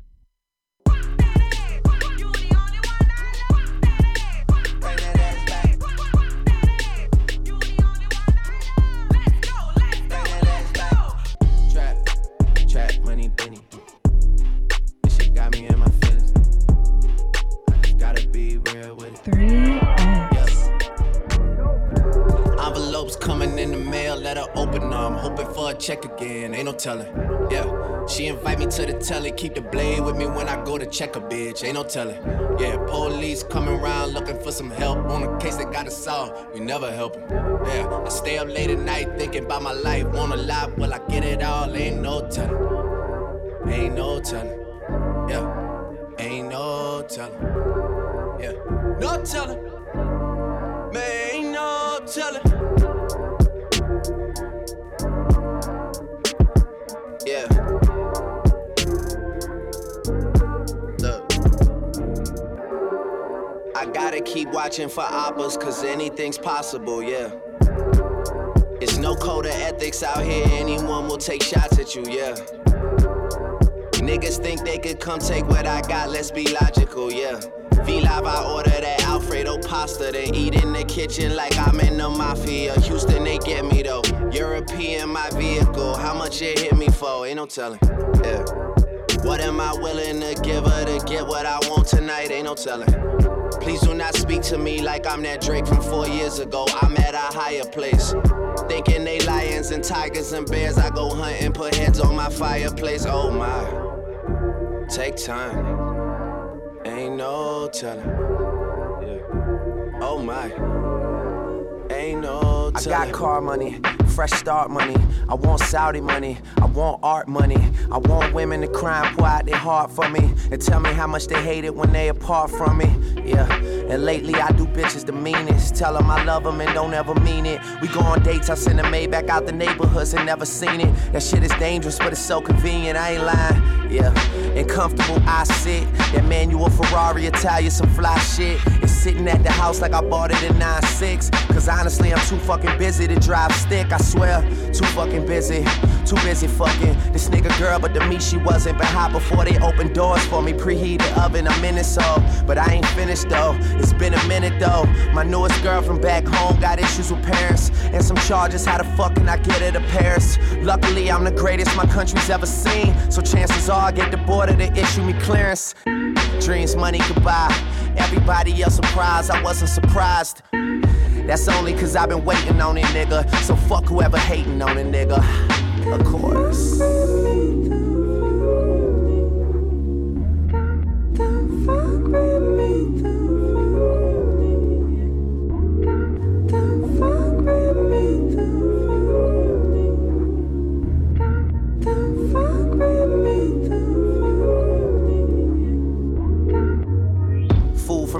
Check again, ain't no telling. Yeah, she invite me to the telly. Keep the blade with me when I go to check a bitch. Ain't no telling. Yeah, police coming round looking for some help on a case they gotta solve. We never help 'em. Yeah, I stay up late at night thinking about my life. Wanna lie, well I get it all. Ain't no telling. Ain't no telling. Yeah, ain't no telling. Yeah, no telling. Man, ain't no telling. Yeah. Look. I gotta keep watching for oppas, cause anything's possible, yeah. It's no code of ethics out here, anyone will take shots at you, yeah. Niggas think they could come take what I got, let's be logical, yeah. V-Live, I order that Alfredo pasta, then eat in the kitchen like I'm in the mafia. Houston, they get me though. European, my vehicle. How much it hit me for? Ain't no telling. Yeah. What am I willing to give her to get what I want tonight? Ain't no telling. Please do not speak to me like I'm that Drake from four years ago. I'm at a higher place. Thinking they lions and tigers and bears. I go hunting, put heads on my fireplace. Oh my. Take time. Ain't no telling. Yeah. Oh my. Ain't no telling. I got car money, fresh start money. I want Saudi money, I want art money. I want women to cry and pour out their heart for me. And tell me how much they hate it when they apart from me. Yeah. And lately I do bitches the meanest. Tell them I love them and don't ever mean it. We go on dates, I send a Maybach out the neighborhoods and never seen it. That shit is dangerous, but it's so convenient, I ain't lying. Yeah, and comfortable I sit. That manual Ferrari, Italia, some fly shit. And sitting at the house like I bought it in nine six. Cause honestly, I'm too fucking busy to drive stick, I swear. Too fucking busy, too busy fucking. This nigga girl, but to me she wasn't. Been hot before they opened doors for me. Preheat the oven, I'm in it so. But I ain't finished though. It's been a minute though. My newest girl from back home got issues with parents and some charges. How the fuck can I get her to Paris? Luckily, I'm the greatest my country's ever seen. So chances are I get the border to issue me clearance. Dreams money could buy. Everybody else surprised, I wasn't surprised. That's only cause I've been waiting on it, nigga. So fuck whoever hating on it, nigga. Of course. Don't fuck with me. Don't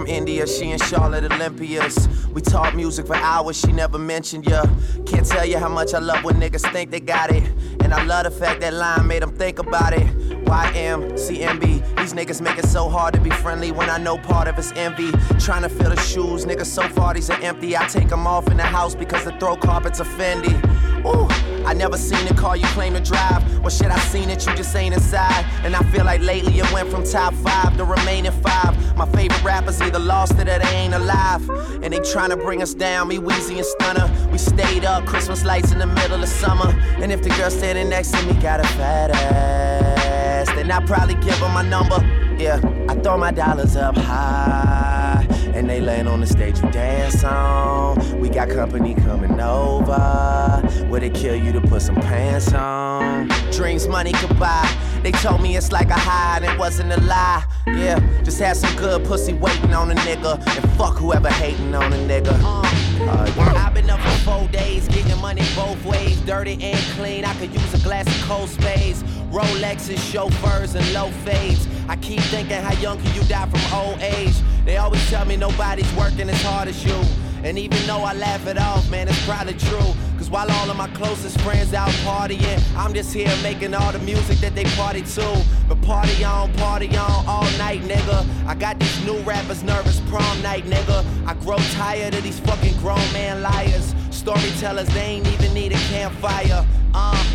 from India, she and Charlotte Olympias. We taught music for hours, she never mentioned ya. Can't tell you how much I love when niggas think they got it. And I love the fact that line made them think about it. Y M C M B, these niggas make it so hard to be friendly when I know part of it's envy. Trying to fill the shoes, niggas so far these are empty. I take them off in the house because the throw carpet's a Fendi. Ooh, I never seen the car you claim to drive. Well shit, I seen it, you just ain't inside. And I feel like lately it went from top five to remaining five. My favorite rappers either lost it or they ain't alive. And they tryna bring us down, me, Weezy, and Stunner. We stayed up, Christmas lights in the middle of summer. And if the girl standing next to me got a fat ass, then I probably give her my number. Yeah, I throw my dollars up high, and they land on the stage you dance on. We got company coming over. Would it kill you to put some pants on? Dreams money could buy. They told me it's like a high and it wasn't a lie. Yeah, just had some good pussy waiting on a nigga. And fuck whoever hating on a nigga. Uh, uh, yeah. I've been up for four days, getting money both ways. Dirty and clean, I could use a glass of cold spades. Rolexes, chauffeurs, and low fades. I keep thinking, how young can you die from old age? They always tell me nobody's working as hard as you. And even though I laugh it off, man, it's probably true. Cause while all of my closest friends out partying, I'm just here making all the music that they party to. But party on, party on all night, nigga. I got these new rappers nervous prom night, nigga. I grow tired of these fucking grown man liars. Storytellers, they ain't even need a campfire. Uh,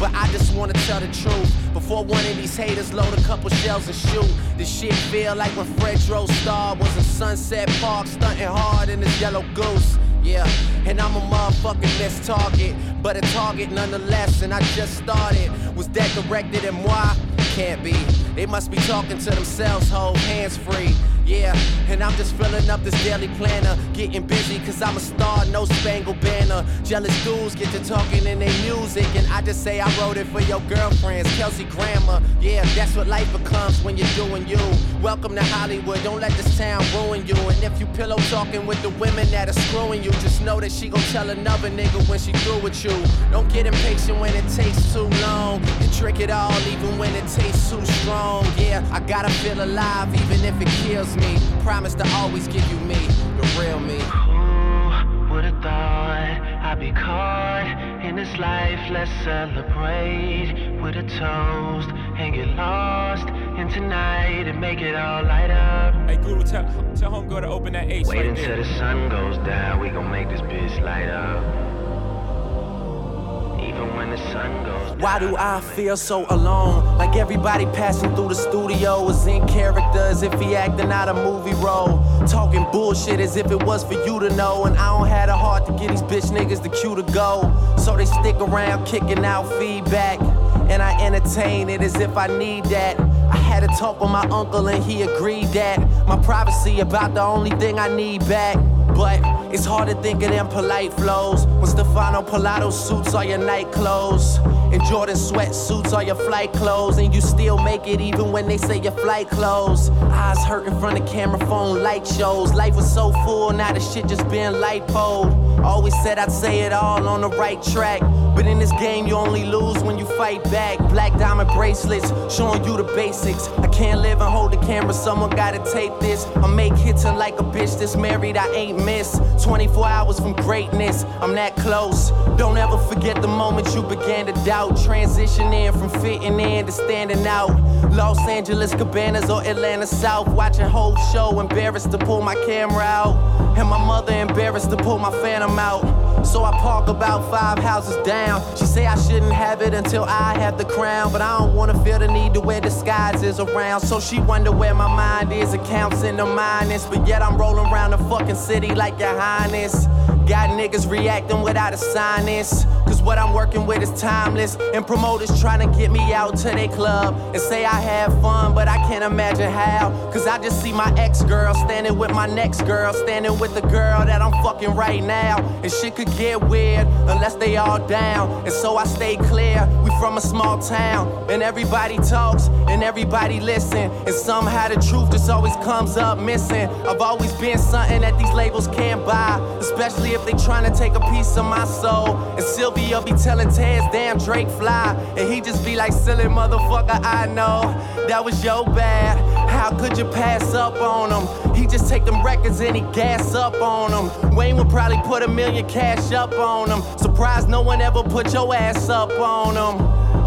but I just wanna tell the truth. Before one of these haters load a couple shells and shoot. This shit feel like when Fredro Starr was in Sunset Park, stunting hard in his yellow goose. Yeah, and I'm a motherfucking missed target, but a target nonetheless, and I just started. Was that directed at moi? Can't be. They must be talking to themselves, hold hands free. Yeah, and I'm just filling up this daily planner. Getting busy cause I'm a star, no spangled banner. Jealous dudes get to talking in their music, and I just say I wrote it for your girlfriends, Kelsey Grammer. Yeah, that's what life becomes when you're doing you. Welcome to Hollywood, don't let this town ruin you. And if you pillow talking with the women that are screwing you, just know that she gon' tell another nigga when she through with you. Don't get impatient when it takes too long, and trick it all even when it tastes too strong. Yeah, I gotta feel alive even if it kills me. Promise to always give you me, the real me. Who would've thought I'd be caught in this life? Let's celebrate with a toast and get lost in tonight and make it all light up. Hey Guru, tell, tell homegirl to open that ace. Wait right until there. The sun goes down, we gon' make this bitch light up. When the sun goes. Why do I feel so alone? Like everybody passing through the studio is in character as if he acting out a movie role. Talking bullshit as if it was for you to know. And I don't have the heart to get these bitch niggas the cue to go. So they stick around kicking out feedback, and I entertain it as if I need that. I had a talk with my uncle and he agreed that my privacy about the only thing I need back. But it's hard to think of them polite flows when Stefano Pilato suits all your night clothes, and Jordan sweat suits all your flight clothes, and you still make it even when they say your flight closed. Eyes hurt in front of camera phone light shows. Life was so full, now the shit just been lipo. Always said I'd say it all on the right track, but in this game you only lose when you fight back. Black diamond bracelets showing you the basics. I can't live and hold the camera, someone gotta take this. I make hits and like a bitch that's married, I ain't missed. twenty-four hours from greatness, I'm that close. Don't ever forget the moment you began to doubt. Transitioning from fitting in to standing out. Los Angeles Cabanas or Atlanta South, watching whole show embarrassed to pull my camera out, and my mother embarrassed to pull my phantom out. So I park about five houses down. She say I shouldn't have it until I have the crown, but I don't wanna feel the need to wear disguises around. So she wonder where my mind is, accounts in the minus, but yet I'm rolling around the fucking city like your highness. Got niggas reacting without a sinus, cause what I'm working with is timeless. And promoters trying to get me out to their club and say I have fun, but I can't imagine how, cause I just see my ex-girl standing with my next girl, standing with the girl that I'm fucking right now. And shit could get weird unless they all down, and so I stay clear. We from a small town, and everybody talks and everybody listen, and somehow the truth just always comes up missing. I've always been something that these labels can't buy, especially if they tryna take a piece of my soul. And Sylvia be telling Tez, damn Drake fly, and he just be like, silly motherfucker, I know that was your bad. How could you pass up on him? He just take them records and he gas up on them. Wayne would probably put a million cash up on them. Surprised no one ever put your ass up on them.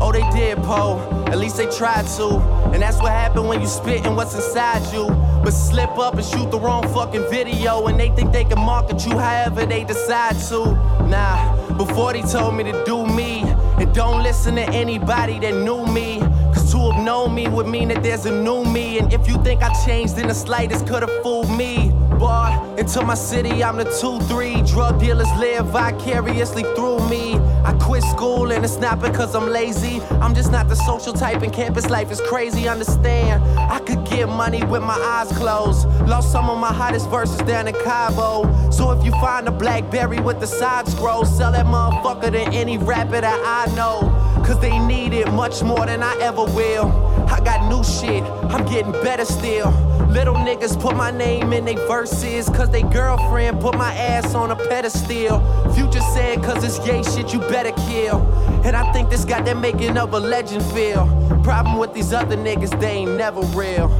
Oh, they did, Poe. At least they tried to. And that's what happened when you spit and what's inside you. But slip up and shoot the wrong fucking video, and they think they can market you however they decide to. Nah, before they told me to do me, and don't listen to anybody that knew me. Cause to have known me would mean that there's a new me. And if you think I changed in the slightest, could've fooled me. Boy, into my city, I'm the two three. Drug dealers live vicariously through me. I quit school and it's not because I'm lazy. I'm just not the social type and campus life is crazy, understand? I could get money with my eyes closed. Lost some of my hottest verses down in Cabo. So if you find a Blackberry with the side scroll, sell that motherfucker to any rapper that I know. Cause they need it much more than I ever will. I got new shit, I'm getting better still. Little niggas put my name in they verses, cause they girlfriend put my ass on a pedestal. Future said, cause it's yay shit you better kill. And I think this got that making of a legend feel. Problem with these other niggas, they ain't never real.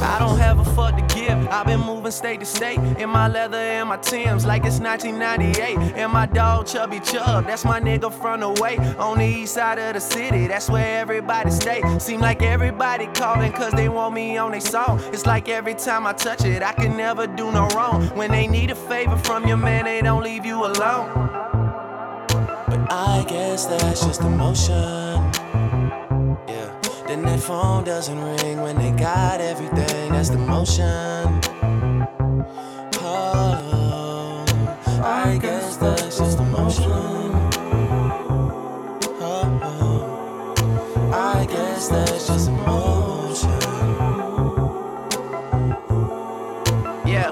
I don't have a fuck to give, I've been moving state to state in my leather and my Timbs like it's nineteen ninety-eight. And my dog Chubby Chubb, that's my nigga from the way. On the east side of the city, that's where everybody stay. Seem like everybody calling cause they want me on they song. It's like every time I touch it, I can never do no wrong. When they need a favor from your man, they don't leave you alone. But I guess that's just emotion. Then that phone doesn't ring when they got everything, that's the motion. Oh, I guess that's just the motion. Oh, I guess that's just emotion. Yeah.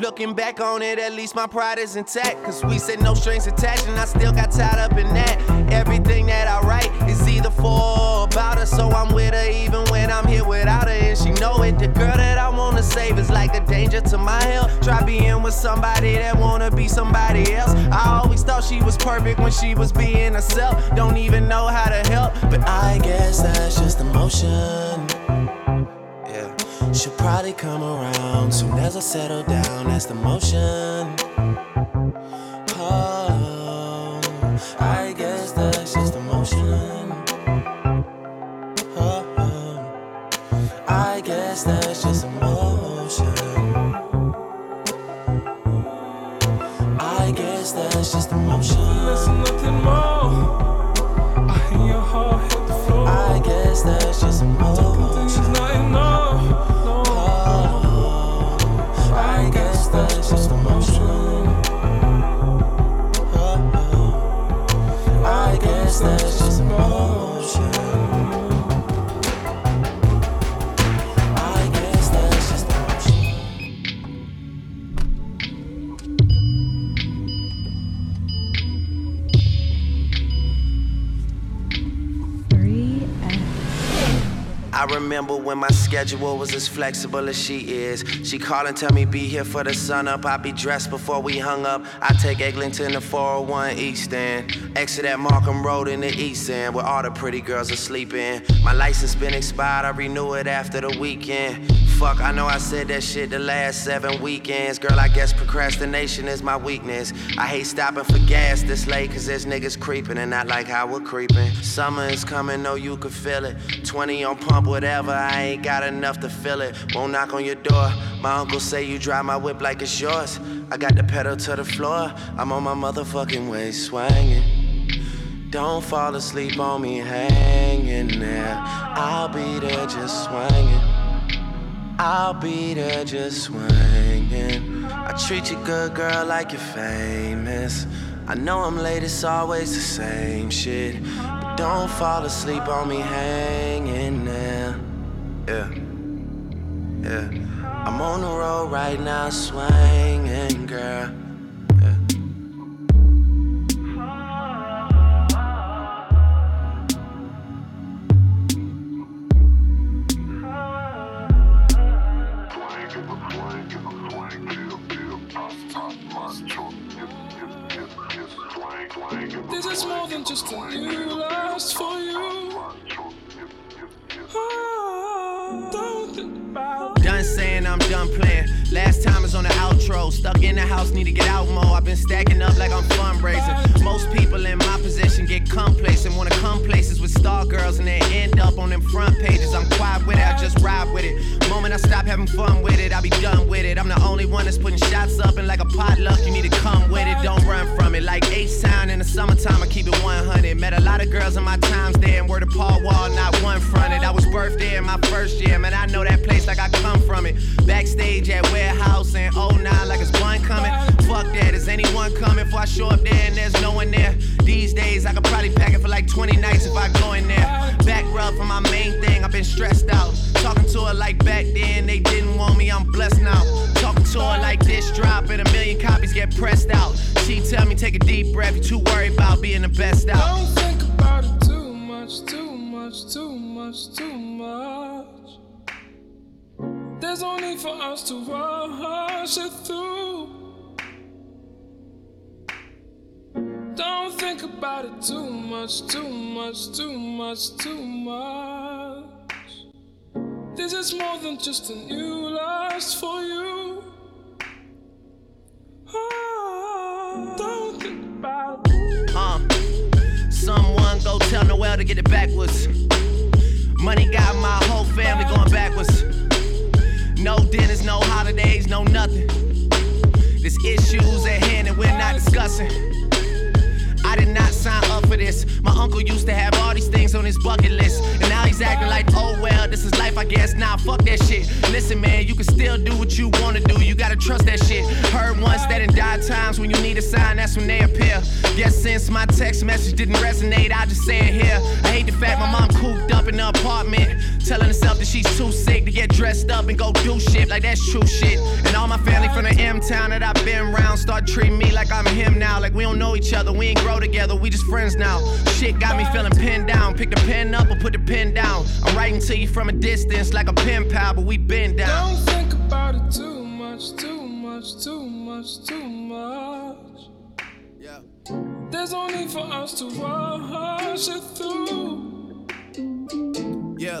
Looking back on it, at least my pride is intact. Cause we said no strings attached and I still got tied up in that. Everything that I write is either for about her, so I'm with her even when I'm here without her, and she know it. The girl that I wanna save is like a danger to my health. Try being with somebody that wanna be somebody else. I always thought she was perfect when she was being herself. Don't even know how to help, but I guess that's just emotion. Yeah, she'll probably come around soon as I settle down. That's the motion. Oh, I guess that's just emotion. I guess that's just emotion. I guess that's just emotion. There's nothing more. I hear your heart hit the floor. I guess that's just emotion. It's not enough. No. Oh, I guess that's just emotion. Oh, I guess that's just emotion. I remember when my schedule was as flexible as she is. She call and tell me be here for the sun up. I be dressed before we hung up. I take Eglinton to four oh one East End. Exit at Markham Road in the East End where all the pretty girls are sleeping. My license been expired, I renew it after the weekend. Fuck, I know I said that shit the last seven weekends. Girl, I guess procrastination is my weakness. I hate stopping for gas this late, cause there's niggas creeping and not like how we're creeping. Summer is coming, know you can feel it. twenty on pump, whatever, I ain't got enough to feel it. Won't knock on your door. My uncle say you drive my whip like it's yours. I got the pedal to the floor. I'm on my motherfucking way swinging. Don't fall asleep on me hanging there. I'll be there just swinging. I'll be there just swinging. I treat you good, girl, like you're famous. I know I'm late, it's always the same shit. But don't fall asleep on me hanging there. Yeah, yeah. I'm on the road right now, swinging, girl. This is more than just a new last for you. done playing. Last time is on the outro. Stuck in the house, need to get out more. I've been stacking up like I'm fundraising. Most people in my position get complacent. Wanna come places with star girls and they end up on them front pages. I'm quiet with it, I just ride with it. Moment I stop having fun with it, I'll be done with it. I'm the only one that's putting shots up and like a potluck, you need to come with it. Don't run from it. Like H-Town in the summertime, I keep it one hundred. Met a lot of girls in my times there and word to Paul Wall, not one fronted. I was birthed there in my first year, man, I know that place like I come from it. Backstage at Warehouse and oh nine like it's one coming. Fuck that, is anyone coming? Before I show up there and there's no one there. These days I could probably pack it for like twenty nights if I go in there. Back rub for my main thing, I've been stressed out. Talking to her like back then, they didn't want me, I'm blessed now. Talking to her like this drop and a million copies get pressed out. She tell me take a deep breath, you too worried about being the best out. Don't think about it too much, too much, too much, too much. There's no need for us to rush it through. Don't think about it too much, too much, too much, too much. This is more than just a new lust for you. Oh, don't think about it. Uh, someone go tell Noel to get it backwards. Money got my whole family going backwards. No dinners, no holidays, no nothing. There's issues at hand and we're not discussing. I did not sign up for this. My uncle used to have all these things on his bucket list. And now he's acting like, oh well, this is life I guess. Nah, fuck that shit. Listen man, you can still do what you wanna do. You gotta trust that shit. Heard once that in dire times when you need a sign, that's when they appear. Guess since my text message didn't resonate, I just say it here. I hate the fact my mom cooped up in the apartment, telling herself that she's too sick to get dressed up and go do shit. Like that's true shit. And all my family from the M-Town that I've been around start treating me like I'm him now. Like we don't know each other, we ain't grow together, we just friends now. Shit got me feeling pinned down. Pick the pen up or put the pen down. I'm writing to you from a distance like a pen pal, but we been down. Don't think about it too much, too much, too much, too much. Yeah. There's no need for us to rush it through. Yeah.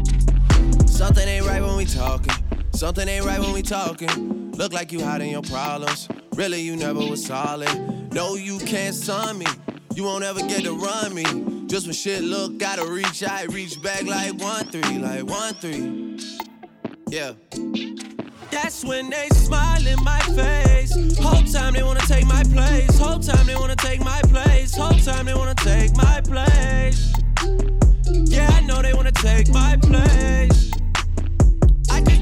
Something ain't right when we talking. Something ain't right when we talking. Look like you hiding your problems. Really, you never was solid. No, you can't sign me. You won't ever get to run me. Just when shit look gotta reach, I reach back like one three, like one three. Yeah. That's when they smile in my face. Whole time they wanna take my place. Whole time they wanna take my place. Whole time they wanna take my place. Yeah, I know they wanna take my place. I can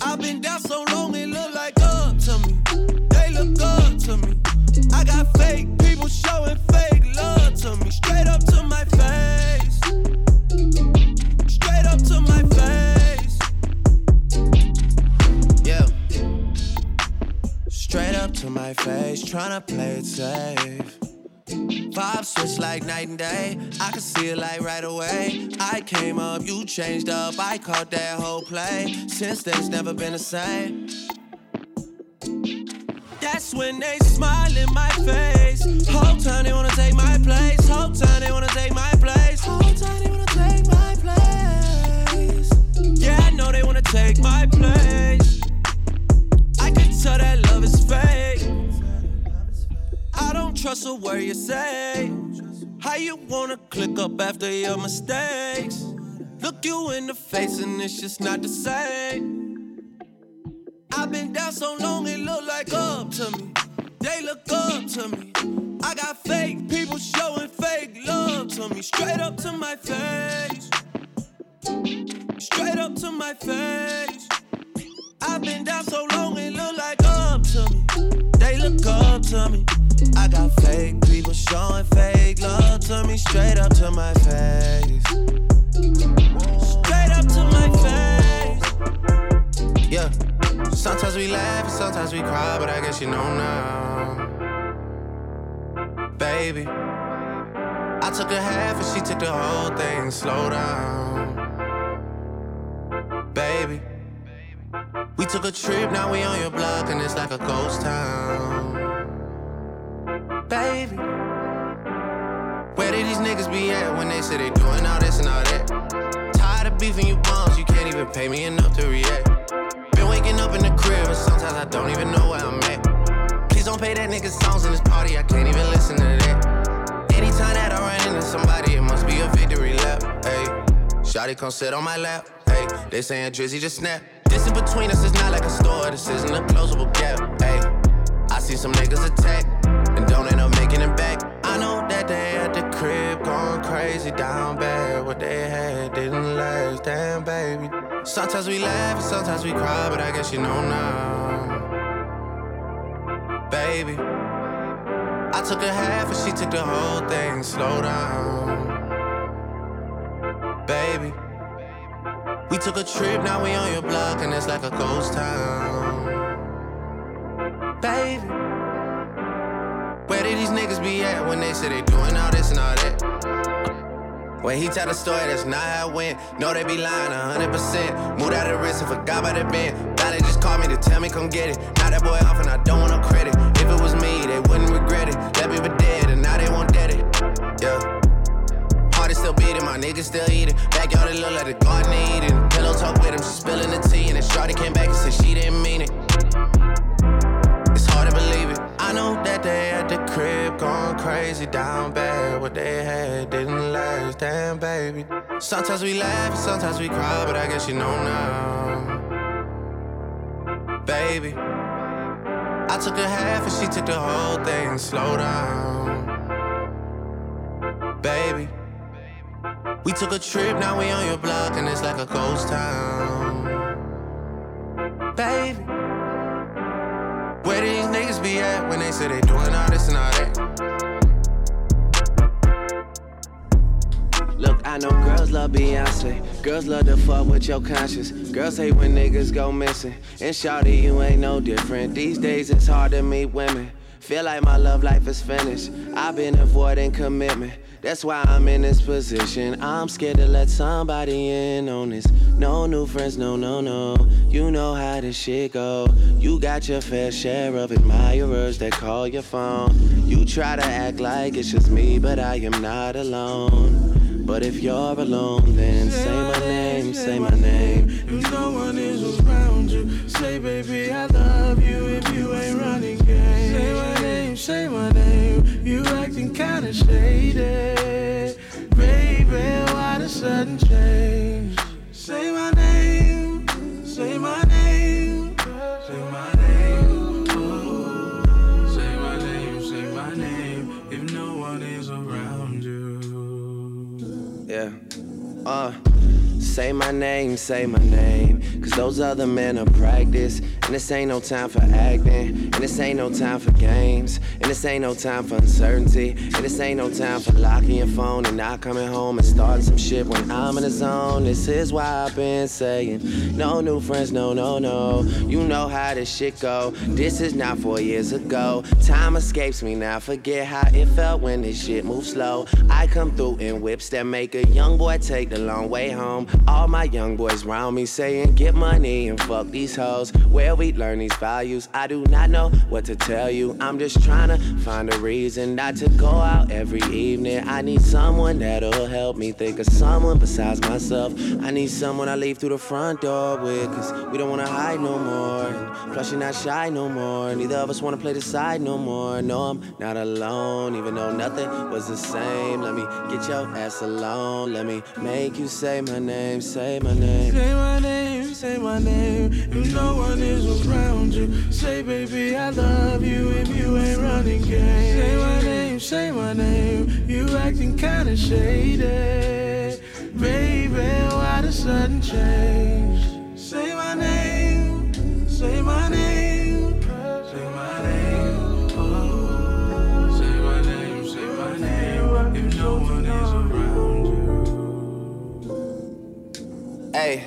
I've been down so long it look like up to me. They look up to me. I got fake people showing fake love to me. Straight up to my face. Straight up to my face. Yeah. Straight up to my face, tryna play it safe. Vibe switch like night and day. I can see it like right away. I came up, you changed up. I caught that whole play. Since they's never been the same. That's when they smile in my face. Whole time they wanna take my place. Whole time they wanna take my place. Whole time they wanna take my place. Yeah, I know they wanna take my place. I can tell that love is fake. I don't trust a word you say. How you wanna click up after your mistakes? Look you in the face and it's just not the same. I've been down so long it look like up to me, they look up to me. I got fake people showing fake love to me. Straight up to my face, straight up to my face. I've been down so long it look like up to me. They look up to me. I got fake people showing fake love to me. Straight up to my face, straight up to my face. Yeah. Sometimes we laugh and sometimes we cry, but I guess you know now. Baby, I took a half and she took the whole thing. Slow down, baby. We took a trip, now we on your block and it's like a ghost town. Baby, where did these niggas be at when they say they doing all this and all that? Tired of beefing you bums, you can't even pay me enough to react. Waking up in the crib and sometimes I don't even know where I'm at. Please don't play that nigga songs in this party, I can't even listen to that. Anytime that I run into somebody, it must be a victory lap. Hey, shawty come sit on my lap. Hey, they saying Drizzy just snap. This in between us is not like a store, this isn't a closable gap. Hey, I see some niggas attack and don't end up making it back. I know that they at the crib going crazy down bad. What they had didn't last, damn baby. Sometimes we laugh and sometimes we cry, but I guess you know now. Baby, I took a half and she took the whole thing. Slow down, baby. We took a trip, now we on your block and it's like a ghost town. Baby, where did these niggas be at when they say they doing all this and all that? When he tell the story, that's not how it went. No, they be lying one hundred percent. Moved out of the wrist and forgot about the bend. Now they just call me to tell me come get it. Now that boy off and I don't want no credit. If it was me, they wouldn't regret it. Left me for dead and now they want dead it. Yeah. Heart is still beating, my niggas still eating. Backyard it look like the garden eating. Pillow talk with him, she spilling the tea. And then shawty came back and said she didn't mean it. It's hard to believe it. I know that they at the crib going crazy down bad. What they had didn't last, damn baby. Sometimes we laugh and sometimes we cry, but I guess you know now. Baby, I took a half and she took the whole thing. Slow down, baby. We took a trip, now we on your block and it's like a ghost town. Baby, where do these niggas be at when they say they doing all this and all that? Look, I know girls love Beyonce. Girls love to fuck with your conscience. Girls hate when niggas go missing. And shawty, you ain't no different. These days it's hard to meet women. Feel like my love life is finished. I've been avoiding commitment. That's why I'm in this position. I'm scared to let somebody in on this. No new friends, no, no, no. You know how this shit go. You got your fair share of admirers that call your phone. You try to act like it's just me, but I am not alone. But if you're alone, then say, say my name, say, say my name. If no one is around you, say baby I love you if you ain't running game. Say my name, say my name. You acting kinda shady. Baby, why the sudden change? Say my name, say my name, say my name, oh. Say my name, say my name, if no one is around you. Yeah, uh, say my name, say my name, cause those other men are practice. And this ain't no time for acting, and this ain't no time for games, and this ain't no time for uncertainty, and this ain't no time for locking your phone and not coming home and starting some shit when I'm in the zone. This is why I've been saying, no new friends, no, no, no. You know how this shit go. This is not four years ago. Time escapes me now, forget how it felt when this shit moves slow. I come through in whips that make a young boy take the long way home. All my young boys round me saying, get money and fuck these hoes. Where we learn these values, I do not know what to tell you. I'm just trying to find a reason not to go out every evening. I need someone that'll help me think of someone besides myself. I need someone I leave through the front door with, cause we don't wanna hide no more. And plus you're not shy no more. Neither of us wanna play the side no more. No, I'm not alone, even though nothing was the same. Let me get your ass alone. Let me make you say my name, say my name. Say my name. say my name if no one is around you. Say, baby, I love you if you ain't running game. Say my name, say my name, you acting kinda shady. Baby, why the sudden change? Say my name, say my name. Hey.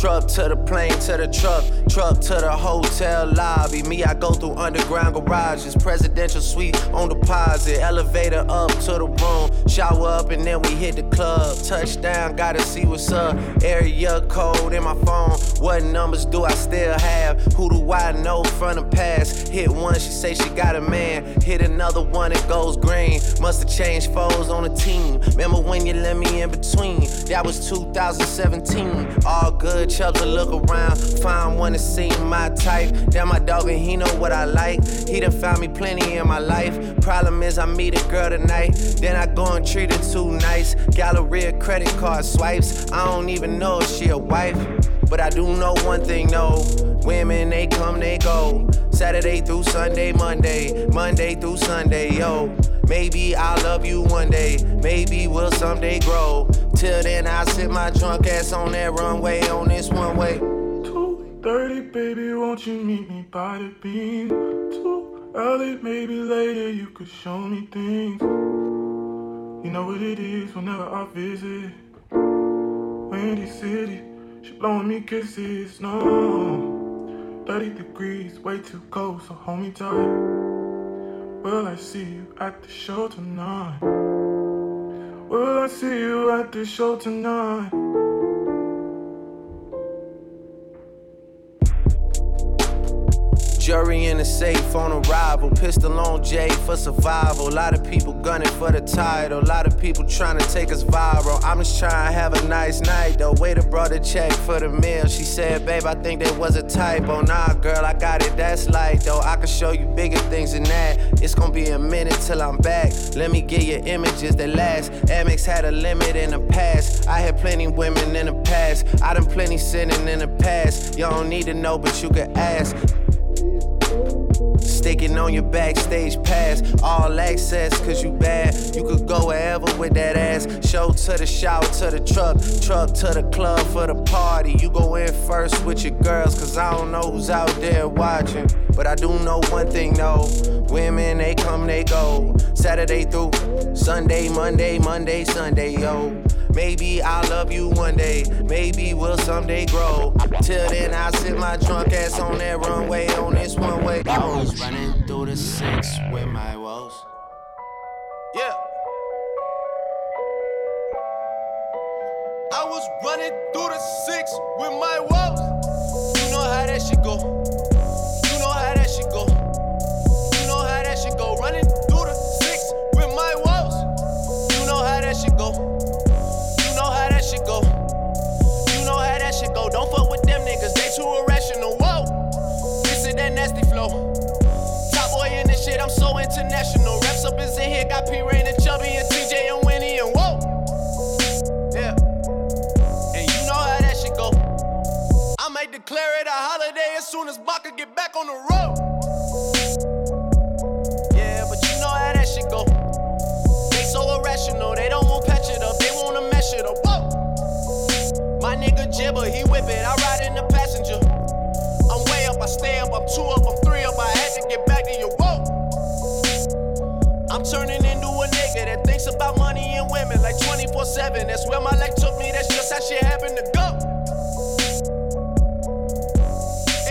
Truck to the plane, to the truck, truck to the hotel lobby. Me, I go through underground garages, presidential suite on deposit, elevator up to the room, shower up and then we hit the club. Touchdown, gotta see what's up. Area code in my phone, what numbers do I still have? Who do I know from the past? Hit one, she say she got a man. Hit another one, it goes green. Must've changed foes on the team. Remember when you let me in between? That was two thousand seventeen. All good. To look around, find one that seem my type. Damn, my dog and he know what I like. He done found me plenty in my life. Problem is I meet a girl tonight, then I go and treat her too nice. Galleria credit card swipes. I don't even know if she a wife, but I do know one thing, no. Women, they come, they go. Saturday through Sunday, Monday, Monday through Sunday, yo. Maybe I'll love you one day, maybe we'll someday grow. Till then, I sit my drunk ass on that runway, on this one way. two thirty, baby, won't you meet me by the beam? Too early, maybe later, you could show me things. You know what it is whenever I visit Windy City, she blowing me kisses, no. thirty degrees, way too cold, so hold me tight. Will I see you at the show tonight? Will I see you at the show tonight? Jury in the safe on arrival, pistol on Jay for survival. A lot of people gunning for the title, a lot of people trying to take us viral. I'm just trying to have a nice night though. Waiter brought a check for the meal. She said, babe, I think there was a typo. Nah, girl, I got it, that's light though. I can show you bigger things than that. It's gonna be a minute till I'm back. Let me get your images that last. Amex had a limit in the past. I had plenty women in the past. I done plenty sinning in the past. Y'all don't need to know, but you can ask. Sticking on your backstage pass, all access cause you bad. You could go wherever with that ass. Show to the shower, to the truck, truck to the club for the party. You go in first with your girls cause I don't know who's out there watching. But I do know one thing though, women they come, they go. Saturday through Sunday, Monday, Monday, Sunday, yo. Maybe I'll love you one day, maybe we'll someday grow. Till then I sit my drunk ass on that runway, on this one way. I was running through the six with my woes. Yeah. I was running through the six with my woes. You know how that shit go. You know how that shit go. You know how that shit go. Running through the six with my woes. You know how that shit go. Go. You know how that shit go. Don't fuck with them niggas, they too irrational. Whoa, this is that nasty flow. Top boy in this shit, I'm so international. Reps up is in here, got P. Rain and Chubby and T J and Winnie and whoa. Yeah, and you know how that shit go. I might declare it a holiday as soon as Baka get back on the road. Yeah, but you know how that shit go. They so irrational, they don't want patch it up, they wanna mesh it up. My nigga Jibba, he whip it, I ride in the passenger. I'm way up, I stay up, I'm two up, I'm three up, I had to get back to your woke. I'm turning into a nigga that thinks about money and women like twenty-four seven. That's where my life took me, that's just how shit happened to go.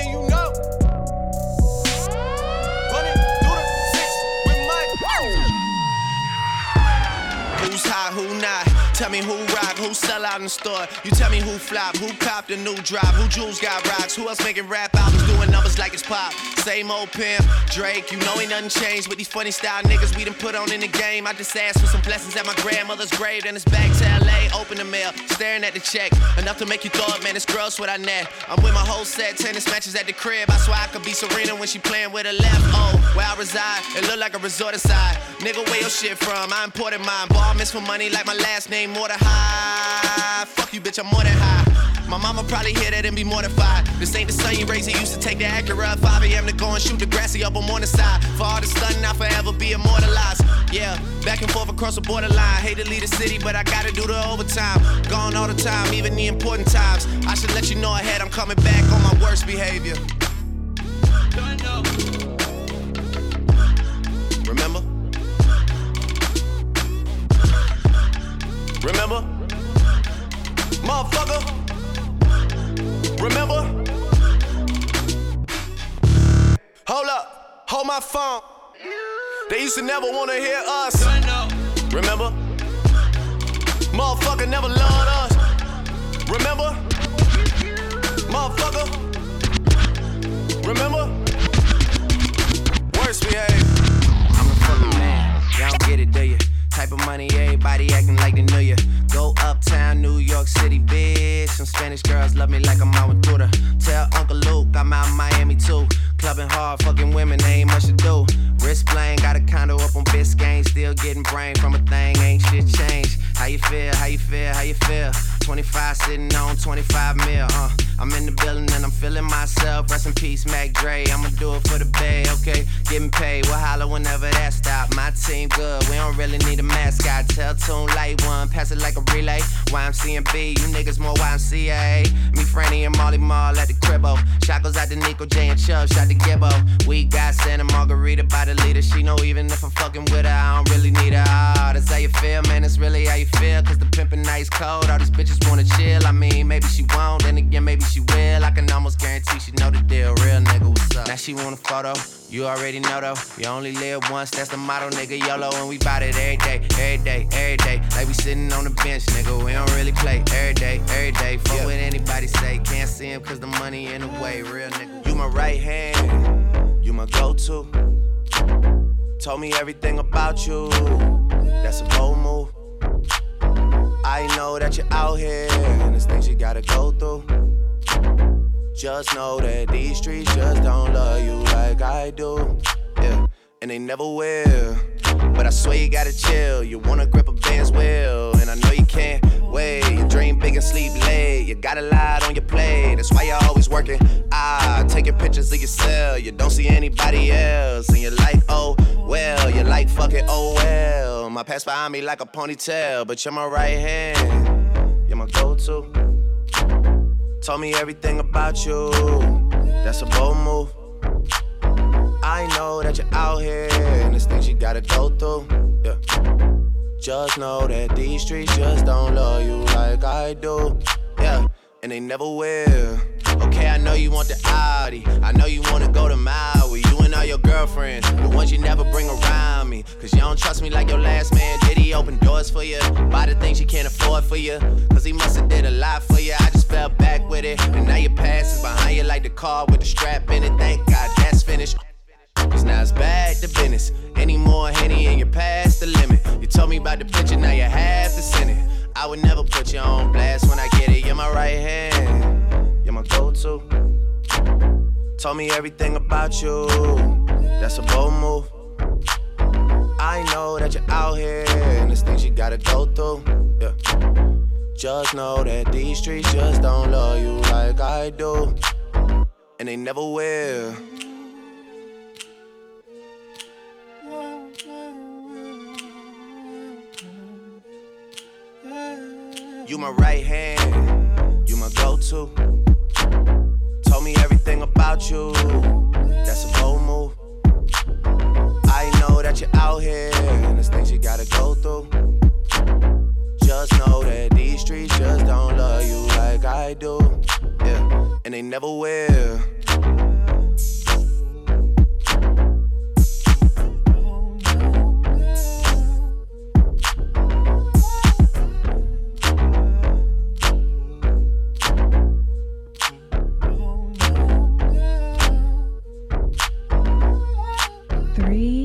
And you know, running through the six with my woo. Who's high, who not? Tell me who rock, who sell out in the store. You tell me who flop, who copped a new drop, who jewels got rocks, who else making rap albums, doing numbers like it's pop. Same old pimp, Drake, you know ain't nothing changed with these funny style niggas we done put on in the game. I just asked for some blessings at my grandmother's grave, then it's back to L A, open the mail, staring at the check. Enough to make you throw up, man, it's girls what I net. I'm with my whole set, tennis matches at the crib. I swear I could be Serena when she playing with her left. Oh, where I reside, it look like a resort aside. Nigga, where your shit from? I imported mine, ball miss for money like my last name. More than high, fuck you bitch, I'm more than high. My mama probably hear that and be mortified. This ain't the son you raised. He used to take the Acura at five a.m. to go and shoot the grassy up on Morningside. For all the stunting, I'll forever be immortalized. Yeah, back and forth across the borderline. Hate to leave the city, but I gotta do the overtime. Gone all the time, even the important times. I should let you know ahead, I'm coming back on my worst behavior. Remember? Remember? Motherfucker! Remember? Hold up, hold my phone. They used to never wanna hear us. Remember? Motherfucker never loved us. Remember? Motherfucker. Remember? Worst behavior. I'm a fucking man. Y'all don't get it, do you? Type of money, everybody acting like they knew ya. Go uptown, New York City, bitch. Some Spanish girls love me like I'm out with Duda. Tell Uncle Luke I'm out in Miami too. Clubbing hard, fucking women, they ain't much to do. Wrist playing, got a condo up on Biscayne. Still getting brain from a thing, ain't shit changed. How you feel, how you feel, how you feel? twenty-five sitting on twenty-five mil, uh. I'm in the building and I'm feeling myself. Rest in peace, Mac Dre. I'ma do it for the bay, okay? Getting paid, we'll holler whenever that stop. My team good, we don't really need a mascot. Tell Tune Light One, pass it like a relay. Y M C and B, you niggas more Y M C A. Me, Franny, and Molly Marl at the cribbo. Shot goes out to Nico, J, and Chubb, shot to Gibbo. We got Santa Margarita by the leader. She know even if I'm fucking with her, I don't really need her. Ah, oh, that's how you feel, man, that's really how you feel. Cause the pimpin' nice cold, all these bitches wanna chill. I mean, maybe she won't, then again, maybe she will. I can almost guarantee she know the deal. Real nigga, what's up? Now she want a photo. You already know though, you only live once, that's the motto, nigga, YOLO, and we bout it every day, every day, every day, like we sitting on the bench, nigga, we don't really play, every day, every day, fuck yeah. What anybody say, can't see him cause the money in the way, real nigga, you my right hand, you my go-to, told me everything about you, that's a bold move, I know that you're out here, and there's things you gotta go through. Just know that these streets just don't love you like I do, yeah, and they never will. But I swear you gotta chill, you wanna grip a Vans wheel, and I know you can't wait. You dream big and sleep late, you got a lot on your plate, that's why you're always working. Ah, taking pictures of yourself, you don't see anybody else, and you're like, oh well, you're like, fuck it, oh well. My past behind me like a ponytail, but you're my right hand, you're my go-to. Told me everything about you, that's a bold move. I know that you're out here, and there's things you gotta go through, yeah. Just know that these streets just don't love you like I do, yeah, and they never will. Okay, I know you want the Audi, I know you wanna go to Maui. You and all your girlfriends, the ones you never bring around me. Cause you don't trust me like your last man did. He open doors for you, buy the things you can't afford for you. Cause he musta did a lot for you, I just fell back with it. And now your past is behind you like the car with the strap in it. Thank God that's finished. Cause now it's back to business. Any more Henny and you're past the limit. You told me about the picture, now you have to send it. I would never put you on blast when I get it. You're my right hand, you're my go-to. Told me everything about you, that's a bold move. I know that you're out here, and there's things you gotta go through, yeah. Just know that these streets just don't love you like I do, and they never will. You my right hand, you my go-to. Told me everything about you, that's a bold move. I know that you're out here, and there's things you gotta go through. Just know that these streets just don't love you like I do, yeah, and they never will. Three.